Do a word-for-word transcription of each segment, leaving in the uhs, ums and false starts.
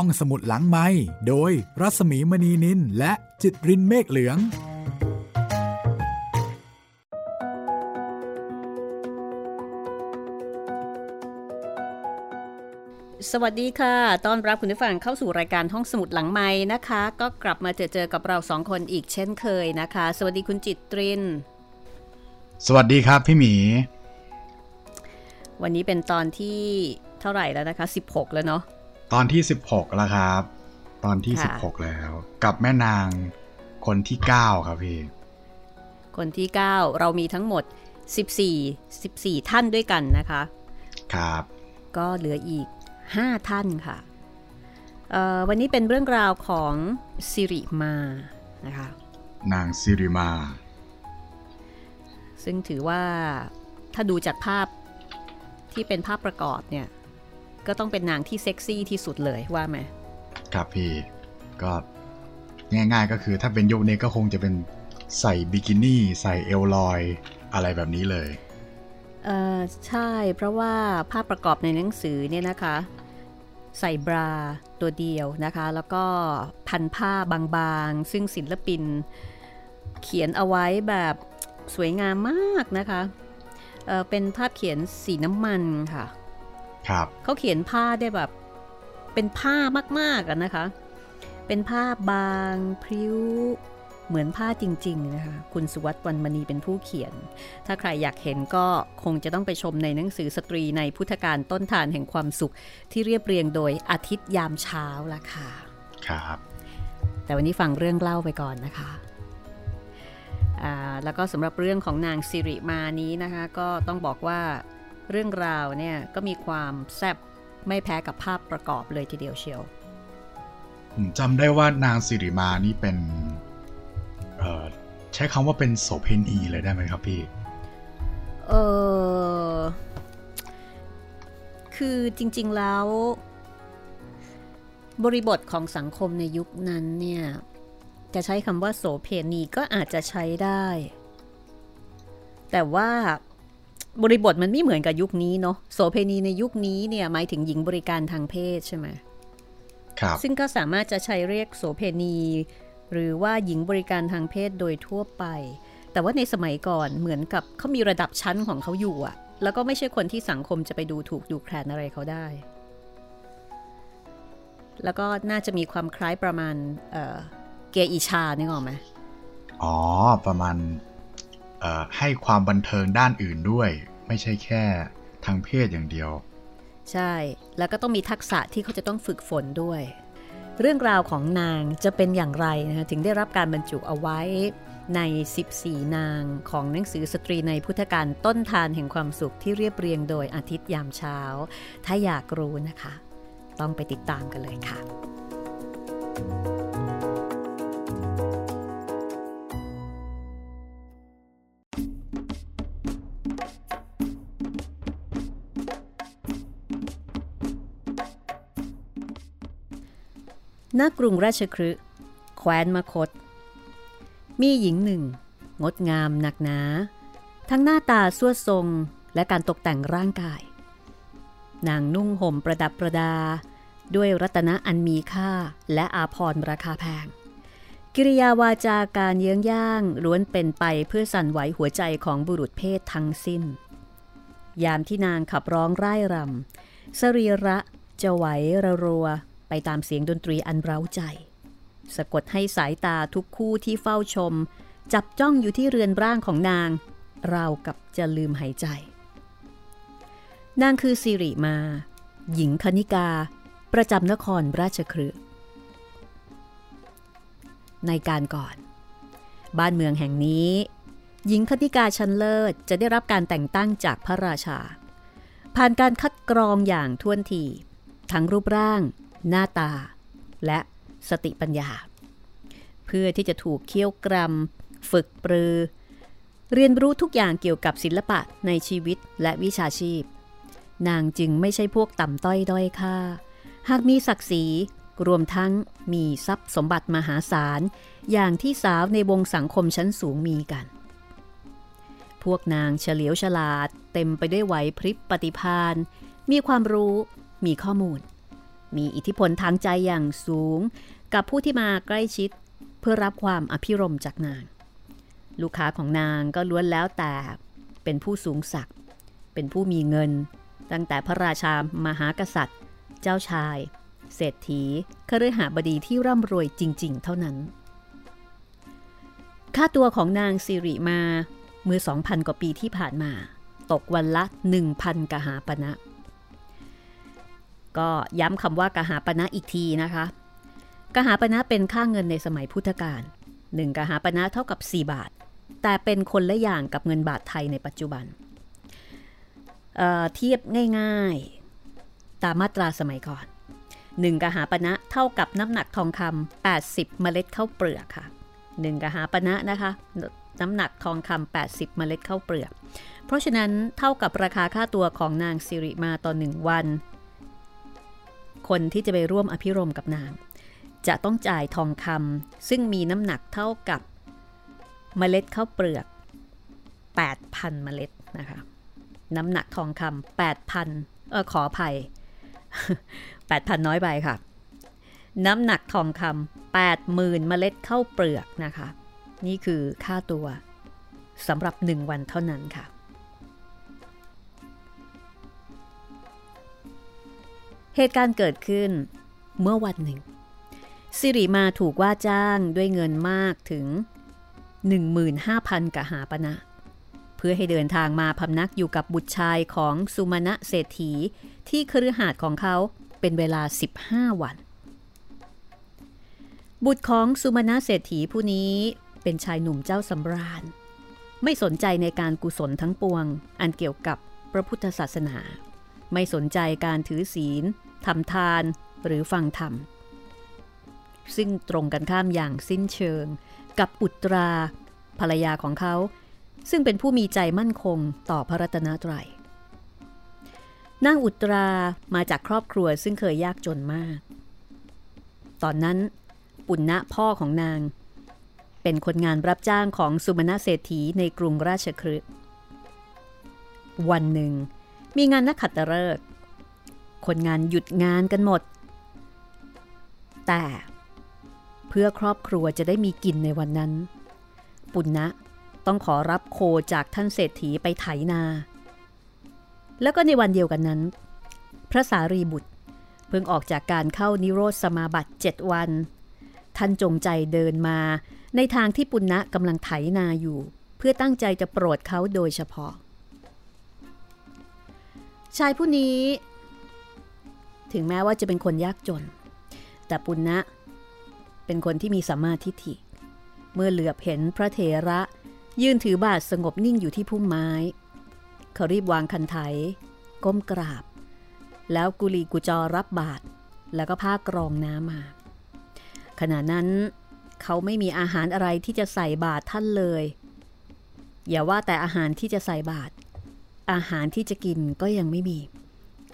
ห้องสมุดหลังไมค์โดยรัสมีมณีนินและจิตรินเมฆเหลืองสวัสดีค่ะต้อนรับคุณผู้ฟังเข้าสู่รายการห้องสมุดหลังไมค์นะคะก็กลับมาเจอเจอกับเราสองคนอีกเช่นเคยนะคะสวัสดีคุณจิตรินสวัสดีครับพี่หมีวันนี้เป็นตอนที่เท่าไหร่แล้วนะคะสิบหกแล้วเนาะตอนที่สิบหกแล้วครับตอนที่สิบหกแล้วกับแม่นางคนที่เก้าครับพี่คนที่เก้าเรามีทั้งหมดสิบสี่ สิบสี่ท่านด้วยกันนะคะครับก็เหลืออีกห้าท่านค่ะวันนี้เป็นเรื่องราวของสิริมานะคะนางสิริมาซึ่งถือว่าถ้าดูจากภาพที่เป็นภาพประกอบเนี่ยก็ต้องเป็นนางที่เซ็กซี่ที่สุดเลยว่าไหมครับพี่ก็ง่ายๆก็คือถ้าเป็นยุคนี้ก็คงจะเป็นใส่บิกินี่ใส่เอลลอยอะไรแบบนี้เลยเออใช่เพราะว่าภาพประกอบในหนังสือเนี่ยนะคะใส่บราตัวเดียวนะคะแล้วก็พันผ้าบางๆซึ่งศิลปินเขียนเอาไว้แบบสวยงามมากนะคะเออเป็นภาพเขียนสีน้ำมันค่ะครับเขาเขียนผ้าได้แบบเป็นผ้ามากๆอ่ะนะคะเป็นผ้าบางพริ้วเหมือนผ้าจริงๆนะคะคุณสุวัฒน์วรรณมณีเป็นผู้เขียนถ้าใครอยากเห็นก็คงจะต้องไปชมในหนังสือสตรีในพุทธกาลต้นฐานแห่งความสุขที่เรียบเรียงโดยอาทิตย์ยามเช้าล่ะค่ะครับแต่วันนี้ฟังเรื่องเล่าไปก่อนนะคะอ่าแล้วก็สำหรับเรื่องของนางสิริมานี้นะคะก็ต้องบอกว่าเรื่องราวเนี่ยก็มีความแซ่บไม่แพ้กับภาพประกอบเลยทีเดียวเชียวจำได้ว่านางสิริมานี่เป็นใช้คำว่าเป็นโสเภณีเลยได้ไหมครับพี่เออคือจริงๆแล้วบริบทของสังคมในยุคนั้นเนี่ยจะใช้คำว่าโสเภณีก็อาจจะใช้ได้แต่ว่าบริบทมันไม่เหมือนกับยุคนี้เนาะโสเภณีในยุคนี้เนี่ยหมายถึงหญิงบริการทางเพศใช่ไหมครับซึ่งก็สามารถจะใช้เรียกโสเภณีหรือว่าหญิงบริการทางเพศโดยทั่วไปแต่ว่าในสมัยก่อนเหมือนกับเขามีระดับชั้นของเขาอยู่อะแล้วก็ไม่ใช่คนที่สังคมจะไปดูถูกดูแคลนอะไรเขาได้แล้วก็น่าจะมีความคล้ายประมาณเอ่อเกอิชานึกออกไหมอ๋อประมาณเอ่อให้ความบันเทิงด้านอื่นด้วยไม่ใช่แค่ทางเพศอย่างเดียวใช่แล้วก็ต้องมีทักษะที่เขาจะต้องฝึกฝนด้วยเรื่องราวของนางจะเป็นอย่างไรนะคะถึงได้รับการบรรจุเอาไว้ในสิบสี่นางของหนังสือสตรีในพุทธกาลต้นทานแห่งความสุขที่เรียบเรียงโดยอาทิตย์ยามเช้าถ้าอยากรู้นะคะต้องไปติดตามกันเลยค่ะณ กรุงราชคฤห์แคว้นมคธมีหญิงหนึ่งงดงามหนักหนาทั้งหน้าตาสวยทรงและการตกแต่งร่างกายนางนุ่งห่มประดับประดาด้วยรัตนะอันมีค่าและอาภรณ์ราคาแพงกิริยาวาจาการเยื้องย่างล้วนเป็นไปเพื่อสั่นไหวหัวใจของบุรุษเพศทั้งสิ้นยามที่นางขับร้องร่ายรำสรีระจะไหวระรัวไปตามเสียงดนตรีอันเร้าใจสะกดให้สายตาทุกคู่ที่เฝ้าชมจับจ้องอยู่ที่เรือนร่างของนางราวกับจะลืมหายใจนางคือสิริมาหญิงคณิกาประจำนครราชคฤห์ในการก่อนบ้านเมืองแห่งนี้หญิงคณิกาชั้นเลิศจะได้รับการแต่งตั้งจากพระราชาผ่านการคัดกรองอย่างถ้วนทีทั้งรูปร่างหน้าตาและสติปัญญาเพื่อที่จะถูกเคี่ยวกรำฝึกปรือเรียนรู้ทุกอย่างเกี่ยวกับศิลปะในชีวิตและวิชาชีพนางจึงไม่ใช่พวกต่ำต้อยด้อยค่าหากมีศักดิ์ศรีรวมทั้งมีทรัพย์สมบัติมหาศาลอย่างที่สาวในวงสังคมชั้นสูงมีกันพวกนางเฉลียวฉลาดเต็มไปด้วยไหวพริบปฏิภาณมีความรู้มีข้อมูล มีอิทธิพลทางใจอย่างสูงกับผู้ที่มาใกล้ชิดเพื่อรับความอภิรมย์จากนางลูกค้าของนางก็ล้วนแล้วแต่เป็นผู้สูงศักดิ์เป็นผู้มีเงินตั้งแต่พระราชามหากษัตริย์เจ้าชายเศรษฐีคฤหบดีที่ร่ำรวยจริงๆเท่านั้นค่าตัวของนางสิริมาเมื่อ สองพัน กว่าปีที่ผ่านมาตกวันละ หนึ่งพัน กหาปณะก็ย้ำคำว่ากหาปณะอีกทีนะคะกหาปณะเป็นค่าเงินในสมัยพุทธกาลหนึ่งกหาปณะเท่ากับสี่บาทแต่เป็นคนละอย่างกับเงินบาทไทยในปัจจุบัน เอ่อ เทียบง่ายๆตามมาตราสมัยก่อนหนึ่งกหาปณะเท่ากับน้ำหนักทองคำแปดสิบเมล็ดข้าวเปลือกค่ะหนึ่งกหาปณะนะคะน้ำหนักทองคำแปดสิบเมล็ดข้าวเปลือกเพราะฉะนั้นเท่ากับราคาค่าตัวของนางสิริมาต่อหนึ่งวันคนที่จะไปร่วมอภิรมกับนางจะต้องจ่ายทองคำซึ่งมีน้ำหนักเท่ากับเมล็ดข้าวเปลือก แปดพัน เมล็ดนะคะน้ำหนักทองคำ แปดพัน เอ่อขออภัย แปดพัน น้อยไปค่ะน้ำหนักทองคำ แปดหมื่น เมล็ดข้าวเปลือกนะคะนี่คือค่าตัวสำหรับหนึ่งวันเท่านั้นค่ะเหตุการณ์เกิดขึ้นเมื่อวันหนึ่งสิริมาถูกว่าจ้างด้วยเงินมากถึง หนึ่งหมื่นห้าพัน กหาปณะเพื่อให้เดินทางมาพำนักอยู่กับบุตรชายของสุมาณะเศรษฐีที่คฤหาสน์ของเขาเป็นเวลาสิบห้าวันบุตรของสุมาณะเศรษฐีผู้นี้เป็นชายหนุ่มเจ้าสำราญไม่สนใจในการกุศลทั้งปวงอันเกี่ยวกับพระพุทธศาสนาไม่สนใจการถือศีลทำทานหรือฟังธรรมซึ่งตรงกันข้ามอย่างสิ้นเชิงกับอุตราภรรยาของเขาซึ่งเป็นผู้มีใจมั่นคงต่อพระรัตนตรัยนางอุตรามาจากครอบครัวซึ่งเคยยากจนมากตอนนั้นปุณณะพ่อของนางเป็นคนงานรับจ้างของสุมาณะเศรษฐีในกรุงราชคฤห์วันหนึ่งมีงานนักขัตฤกษ์คนงานหยุดงานกันหมดแต่เพื่อครอบครัวจะได้มีกินในวันนั้นปุณณะต้องขอรับโคจากท่านเศรษฐีไปไถนาแล้วก็ในวันเดียวกันนั้นพระสารีบุตรเพิ่งออกจากการเข้านิโรธสมาบัติเจ็ดวันท่านจงใจเดินมาในทางที่ปุณณะกำลังไถนาอยู่เพื่อตั้งใจจะโปรดเขาโดยเฉพาะชายผู้นี้ถึงแม้ว่าจะเป็นคนยากจนแต่ปุณณะเป็นคนที่มีสัมมาทิฏฐิเมื่อเหลือบเห็นพระเถระยืนถือบาทสงบนิ่งอยู่ที่พุ่มไม้เขารีบวางคันไถก้มกราบแล้วกุลีกุจอรับบาทแล้วก็ผ้ากรองน้ำมาขณะนั้นเขาไม่มีอาหารอะไรที่จะใส่บาตรท่านเลยอย่าว่าแต่อาหารที่จะใส่บาตรอาหารที่จะกินก็ยังไม่มี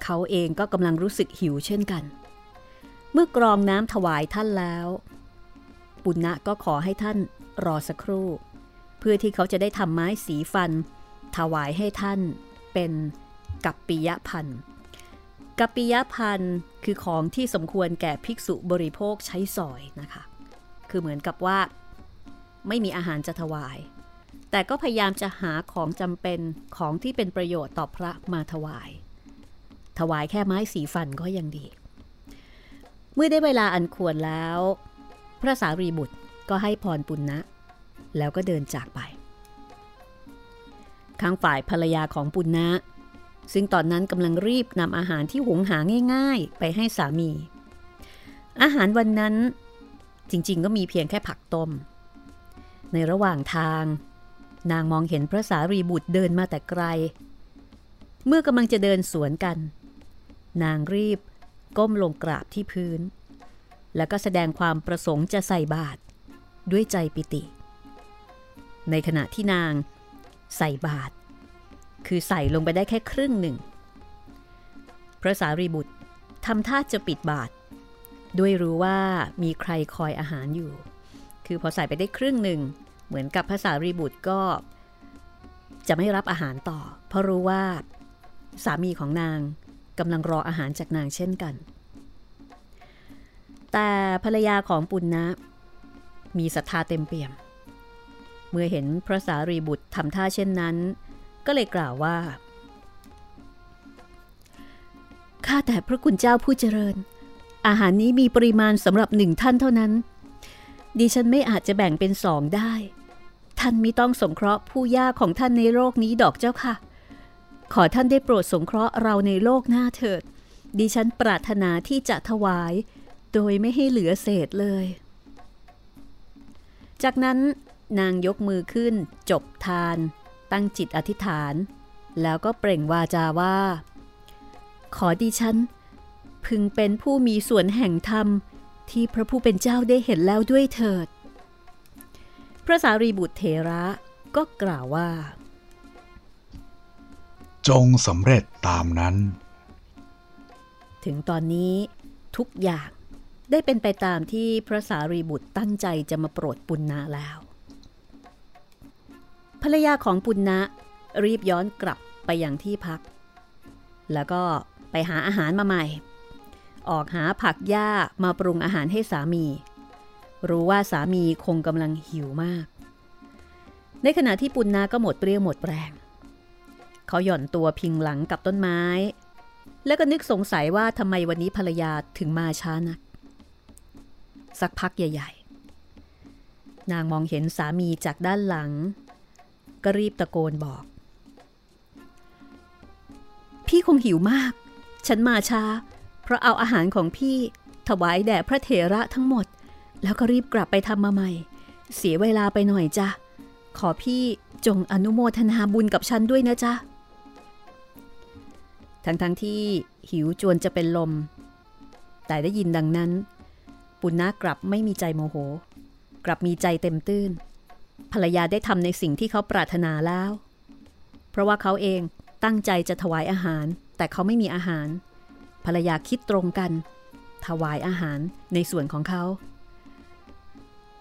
เขาเองก็กำลังรู้สึกหิวเช่นกันเมื่อกรองน้ำถวายท่านแล้วปุณณะก็ขอให้ท่านรอสักครู่เพื่อที่เขาจะได้ทำไม้สีฟันถวายให้ท่านเป็นกัปปิยพันธ์กัปปิยพันธ์คือของที่สมควรแก่ภิกษุบริโภคใช้สอยนะคะคือเหมือนกับว่าไม่มีอาหารจะถวายแต่ก็พยายามจะหาของจำเป็นของที่เป็นประโยชน์ต่อพระมาถวายถวายแค่ไม้สีฟันก็ยังดีเมื่อได้เวลาอันควรแล้วพระสารีบุตรก็ให้พรปุณณะแล้วก็เดินจากไปข้างฝ่ายภรรยาของปุณณะซึ่งตอนนั้นกำลังรีบนำอาหารที่หุงหาง่ายๆไปให้สามีอาหารวันนั้นจริงๆก็มีเพียงแค่ผักต้มในระหว่างทางนางมองเห็นพระสารีบุตรเดินมาแต่ไกลเมื่อกำลังจะเดินสวนกันนางรีบก้มลงกราบที่พื้นแล้วก็แสดงความประสงค์จะใส่บาตรด้วยใจปิติในขณะที่นางใส่บาตรคือใส่ลงไปได้แค่ครึ่งหนึ่งพระสารีบุตรทำท่าจะปิดบาตรด้วยรู้ว่ามีใครคอยอาหารอยู่คือพอใส่ไปได้ครึ่งหนึ่งเหมือนกับพระสารีบุตรก็จะไม่รับอาหารต่อเพราะรู้ว่าสามีของนางกำลังรออาหารจากนางเช่นกัน แต่ภรรยาของปุณณะมีศรัทธาเต็มเปี่ยมเมื่อเห็นพระสารีบุตรทำท่าเช่นนั้นก็เลยกล่าวว่าข้าแต่พระคุณเจ้าผู้เจริญอาหารนี้มีปริมาณสำหรับหนึ่งท่านเท่านั้นดิฉันไม่อาจจะแบ่งเป็นสองได้ท่านมิต้องสงเคราะห์ผู้ยากของท่านในโลกนี้ดอกเจ้าค่ะขอท่านได้โปรดสงเคราะห์เราในโลกหน้าเถิดดิฉันปรารถนาที่จะถวายโดยไม่ให้เหลือเศษเลยจากนั้นนางยกมือขึ้นจบทานตั้งจิตอธิษฐานแล้วก็เปล่งวาจาว่าขอดิฉันพึงเป็นผู้มีส่วนแห่งธรรมที่พระผู้เป็นเจ้าได้เห็นแล้วด้วยเถิดพระสารีบุตรเถระก็กล่าวว่าจงสำเร็จตามนั้นถึงตอนนี้ทุกอย่างได้เป็นไปตามที่พระสารีบุตรตั้งใจจะมาโปรดปุณณะแล้วภรรยาของปุณณะรีบย้อนกลับไปยังที่พักแล้วก็ไปหาอาหารมาใหม่ออกหาผักหญ้ามาปรุงอาหารให้สามีรู้ว่าสามีคงกำลังหิวมากในขณะที่ปุณณะก็หมดเปรี้ยวหมดแรงเขาหย่อนตัวพิงหลังกับต้นไม้แล้วก็นึกสงสัยว่าทำไมวันนี้ภรรยาถึงมาช้านักสักพักใหญ่ๆนางมองเห็นสามีจากด้านหลังก็รีบตะโกนบอกพี่คงหิวมากฉันมาช้าเพราะเอาอาหารของพี่ถวายแด่พระเถระทั้งหมดแล้วก็รีบกลับไปทำมาใหม่เสียเวลาไปหน่อยจ้ะขอพี่จงอนุโมทนาบุญกับฉันด้วยนะจ๊ะทั้งๆ ท, ที่หิวจวนจะเป็นลมแต่ได้ยินดังนั้นปุณณะกลับไม่มีใจโมโหกลับมีใจเต็มตื้นภรรยาได้ทำในสิ่งที่เขาปรารถนาแล้วเพราะว่าเขาเองตั้งใจจะถวายอาหารแต่เขาไม่มีอาหารภรรยาคิดตรงกันถวายอาหารในส่วนของเขา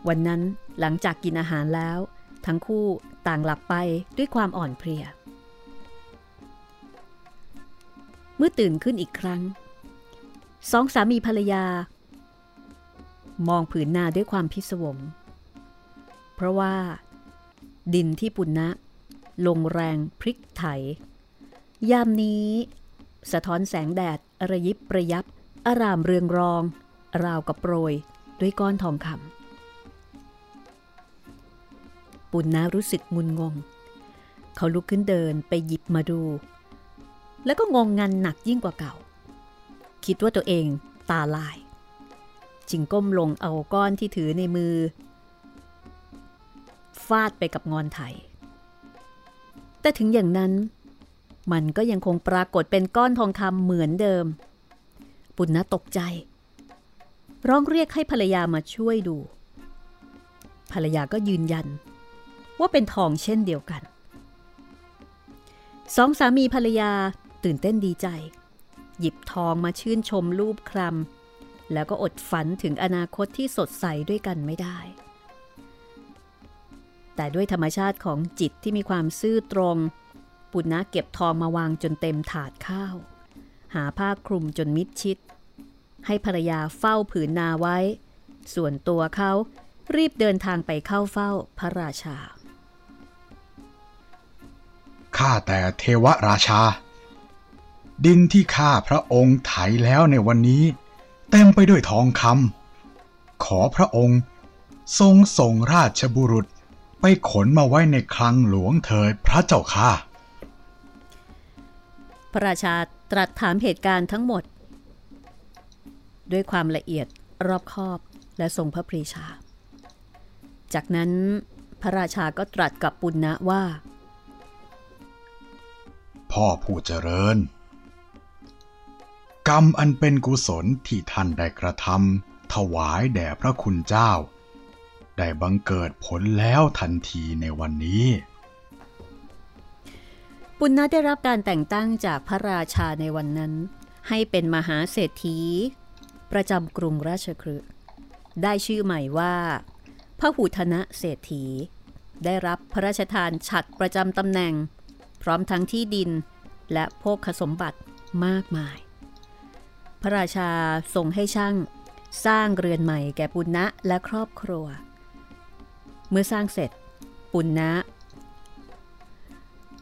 วันนั้นหลังจากกินอาหารแล้วทั้งคู่ต่างหลับไปด้วยความอ่อนเพลียเมื่อตื่นขึ้นอีกครั้งสองสามีภรรยามองผืนนาด้วยความพิศวงเพราะว่าดินที่ปุณณะลงแรงพลิกไถยามนี้สะท้อนแสงแดดระยิบระยับอารามเรืองรองราวกับโปรยด้วยก้อนทองคำปุณณะรู้สึกงุนงงเขาลุกขึ้นเดินไปหยิบมาดูแล้วก็งงงันหนักยิ่งกว่าเก่าคิดว่าตัวเองตาลายจึงก้มลงเอาก้อนที่ถือในมือฟาดไปกับงอนไถแต่ถึงอย่างนั้นมันก็ยังคงปรากฏเป็นก้อนทองคำเหมือนเดิมปุณณะตกใจร้องเรียกให้ภรรยามาช่วยดูภรรยาก็ยืนยันว่าเป็นทองเช่นเดียวกันสองสามีภรรยาตื่นเต้นดีใจหยิบทองมาชื่นชมรูปคลำแล้วก็อดฝันถึงอนาคตที่สดใสด้วยกันไม่ได้แต่ด้วยธรรมชาติของจิตที่มีความซื่อตรงปุณณะเก็บทองมาวางจนเต็มถาดข้าวหาผ้าคลุมจนมิดชิดให้ภรรยาเฝ้าผืนนาไว้ส่วนตัวเขารีบเดินทางไปเข้าเฝ้าพระราชาข้าแต่เทวราชาดินที่ข้าพระองค์ไถแล้วในวันนี้เต็มไปด้วยทองคำขอพระองค์ทรงส่งราชบุรุษไปขนมาไว้ในคลังหลวงเถิดพระเจ้าค่ะพระราชาตรัสถามเหตุการณ์ทั้งหมดด้วยความละเอียดรอบคอบและทรงพระปรีชาจากนั้นพระราชาก็ตรัสกับปุณณะว่าพ่อผู้เจริญกรรมอันเป็นกุศลที่ท่านได้กระทำถวายแด่พระคุณเจ้าได้บังเกิดผลแล้วทันทีในวันนี้ปุณณะได้รับการแต่งตั้งจากพระราชาในวันนั้นให้เป็นมหาเศรษฐีประจำกรุงราชคฤห์ได้ชื่อใหม่ว่าพหุธนะเศรษฐีได้รับพระราชทานฉัตรประจำตำแหน่งพร้อมทั้งที่ดินและโภคสมบัติมากมายพระราชาทรงให้ช่าง สร้างเรือนใหม่แก่ปุณณะและครอบครัวเมื่อสร้างเสร็จปุณณะ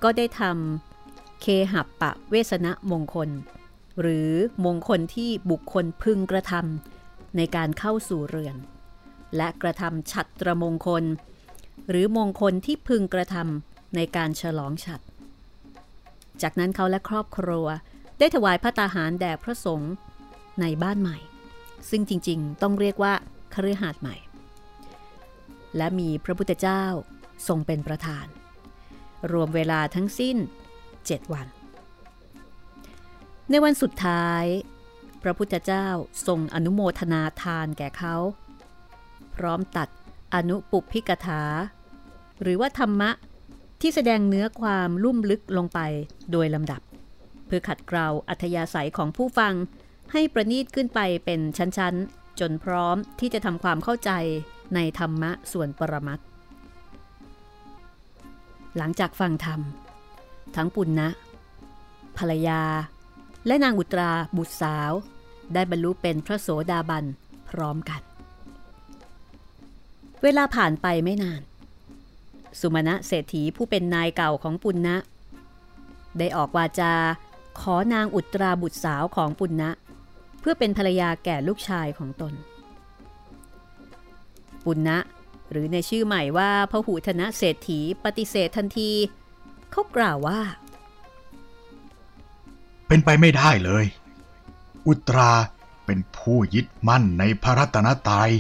ก็ได้ทำเคหปะเวสนมงคลหรือมงคลที่บุคคลพึงกระทำในการเข้าสู่เรือนและกระทำฉัตรมงคลหรือมงคลที่พึงกระทำในการฉลองฉัตรจากนั้นเขาและครอบครัวได้ถวายพระตาหารแด่พระสงฆ์ในบ้านใหม่ซึ่งจริงๆต้องเรียกว่าคฤหาสน์ใหม่และมีพระพุทธเจ้าทรงเป็นประธานรวมเวลาทั้งสิ้นเจ็ดวันในวันสุดท้ายพระพุทธเจ้าทรงอนุโมทนาทานแก่เขาพร้อมตัดอนุปุพพิกถาหรือว่าธรรมะที่แสดงเนื้อความลุ่มลึกลงไปโดยลำดับเพื่อขัดเกลาอัธยาศัยของผู้ฟังให้ประณีตขึ้นไปเป็นชั้นๆจนพร้อมที่จะทำความเข้าใจในธรรมะส่วนปรมัตถ์หลังจากฟังธรรมทั้งปุณณะภรรยาและนางอุตราบุตรสาวได้บรรลุเป็นพระโสดาบันพร้อมกันเวลาผ่านไปไม่นานสุมาณะเศรษฐีผู้เป็นนายเก่าของปุณณะได้ออกวาจาขอนางอุตราบุตรสาวของปุณณะเพื่อเป็นภรรยาแก่ลูกชายของตนปุณณะหรือในชื่อใหม่ว่าพหุธนะเศรษฐีปฏิเสธทันทีเขากล่าวว่าเป็นไปไม่ได้เลยอุตราเป็นผู้ยึดมั่นในพระรัตนตรัย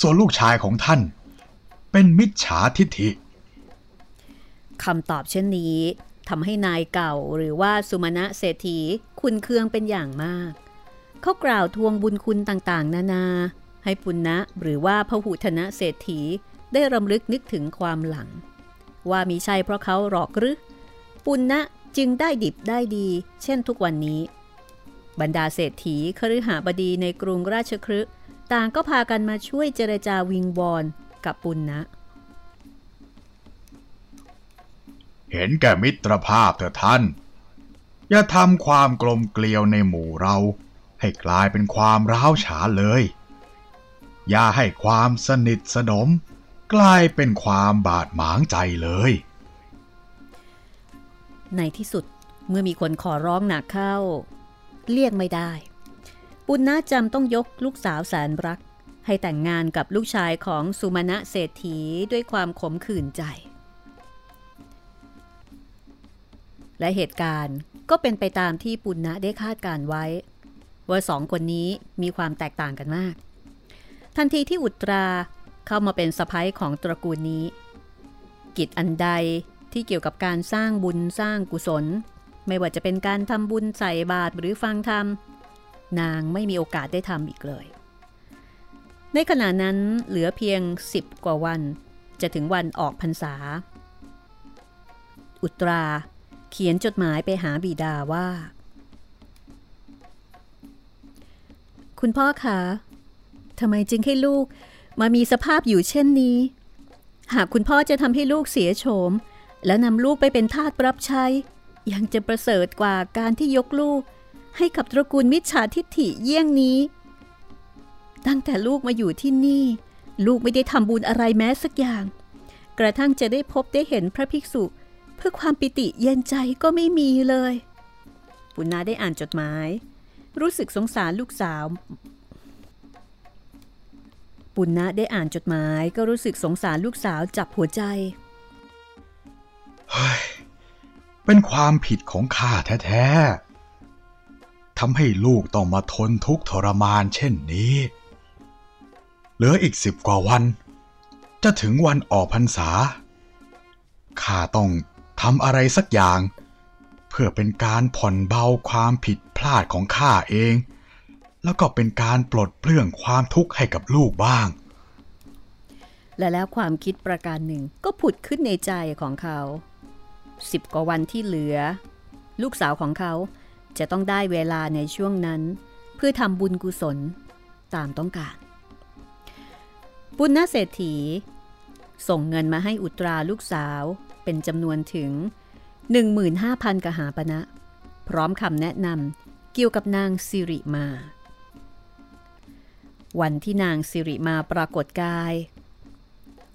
ส่วนลูกชายของท่านเป็นมิจฉาทิฐิคำตอบเช่นนี้ทำให้นายเก่าหรือว่าสุมาณะเศรษฐีขุ่นเคืองเป็นอย่างมากเขากล่าวทวงบุญคุณต่างๆนานาให้ปุณณะหรือว่าพหุธนะเศรษฐีได้รำลึกนึกถึงความหลังว่ามิใช่เพราะเขาหรอกหรือปุณณะจึงได้ดิบได้ดีเช่นทุกวันนี้บรรดาเศรษฐีคฤหบดีในกรุงราชคฤห์ต่างก็พากันมาช่วยเจรจาวิงวอนกับปุณณะเห็นแก่มิตรภาพเถอะท่านอย่าทำความกลมเกลียวในหมู่เราให้กลายเป็นความร้าวฉานเลยอย่าให้ความสนิทสนมกลายเป็นความบาดหมางใจเลยในที่สุดเมื่อมีคนขอร้องหนักเข้าเลี่ยงไม่ได้ปุณณะจำต้องยกลูกสาวแสนรักให้แต่งงานกับลูกชายของสุมาณะเศรษฐีด้วยความขมขื่นใจและเหตุการณ์ก็เป็นไปตามที่ปุณณะได้คาดการไว้ว่าสองคนนี้มีความแตกต่างกันมากทันทีที่อุตราเข้ามาเป็นสะใภ้ของตระกูลนี้กิจอันใดที่เกี่ยวกับการสร้างบุญสร้างกุศลไม่ว่าจะเป็นการทำบุญใส่บาตรหรือฟังธรรมนางไม่มีโอกาสได้ทำอีกเลยในขณะนั้นเหลือเพียงสิบกว่าวันจะถึงวันออกพรรษาอุตราเขียนจดหมายไปหาบิดาว่าคุณพ่อคะทำไมจึงให้ลูกมามีสภาพอยู่เช่นนี้หากคุณพ่อจะทำให้ลูกเสียโฉมแล้วนำลูกไปเป็นทาสรับใช้ยังจะประเสริฐกว่าการที่ยกลูกให้กับตระกูลมิจฉาทิฐิเยี่ยงนี้ตั้งแต่ลูกมาอยู่ที่นี่ลูกไม่ได้ทำบุญอะไรแม้สักอย่างกระทั่งจะได้พบได้เห็นพระภิกษุเพื่อความปิติเย็นใจก็ไม่มีเลยปุณณะได้อ่านจดหมายรู้สึกสงสารลูกสาวปุณณะได้อ่านจดหมายก็รู้สึกสงสารลูกสาวจับหัวใจเฮ้ยเป็นความผิดของข้าแท้ๆทำให้ลูกต้องมาทนทุกข์ทรมานเช่นนี้เหลืออีกสิบกว่าวันจะถึงวันออกพรรษาข้าต้องทำอะไรสักอย่างเพื่อเป็นการผ่อนเบาความผิดพลาดของข้าเองแล้วก็เป็นการปลดเปลื้องความทุกข์ให้กับลูกบ้างและแล้วความคิดประการหนึ่งก็ผุดขึ้นในใจของเขาสิบกว่าวันที่เหลือลูกสาวของเขาจะต้องได้เวลาในช่วงนั้นเพื่อทำบุญกุศลตามต้องการปุณณเศรษฐีส่งเงินมาให้อุตราลูกสาวเป็นจำนวนถึง หนึ่งหมื่นห้าพัน กหาปณะพร้อมคำแนะนำเกี่ยวกับนางสิริมา วันที่นางสิริมาปรากฏกาย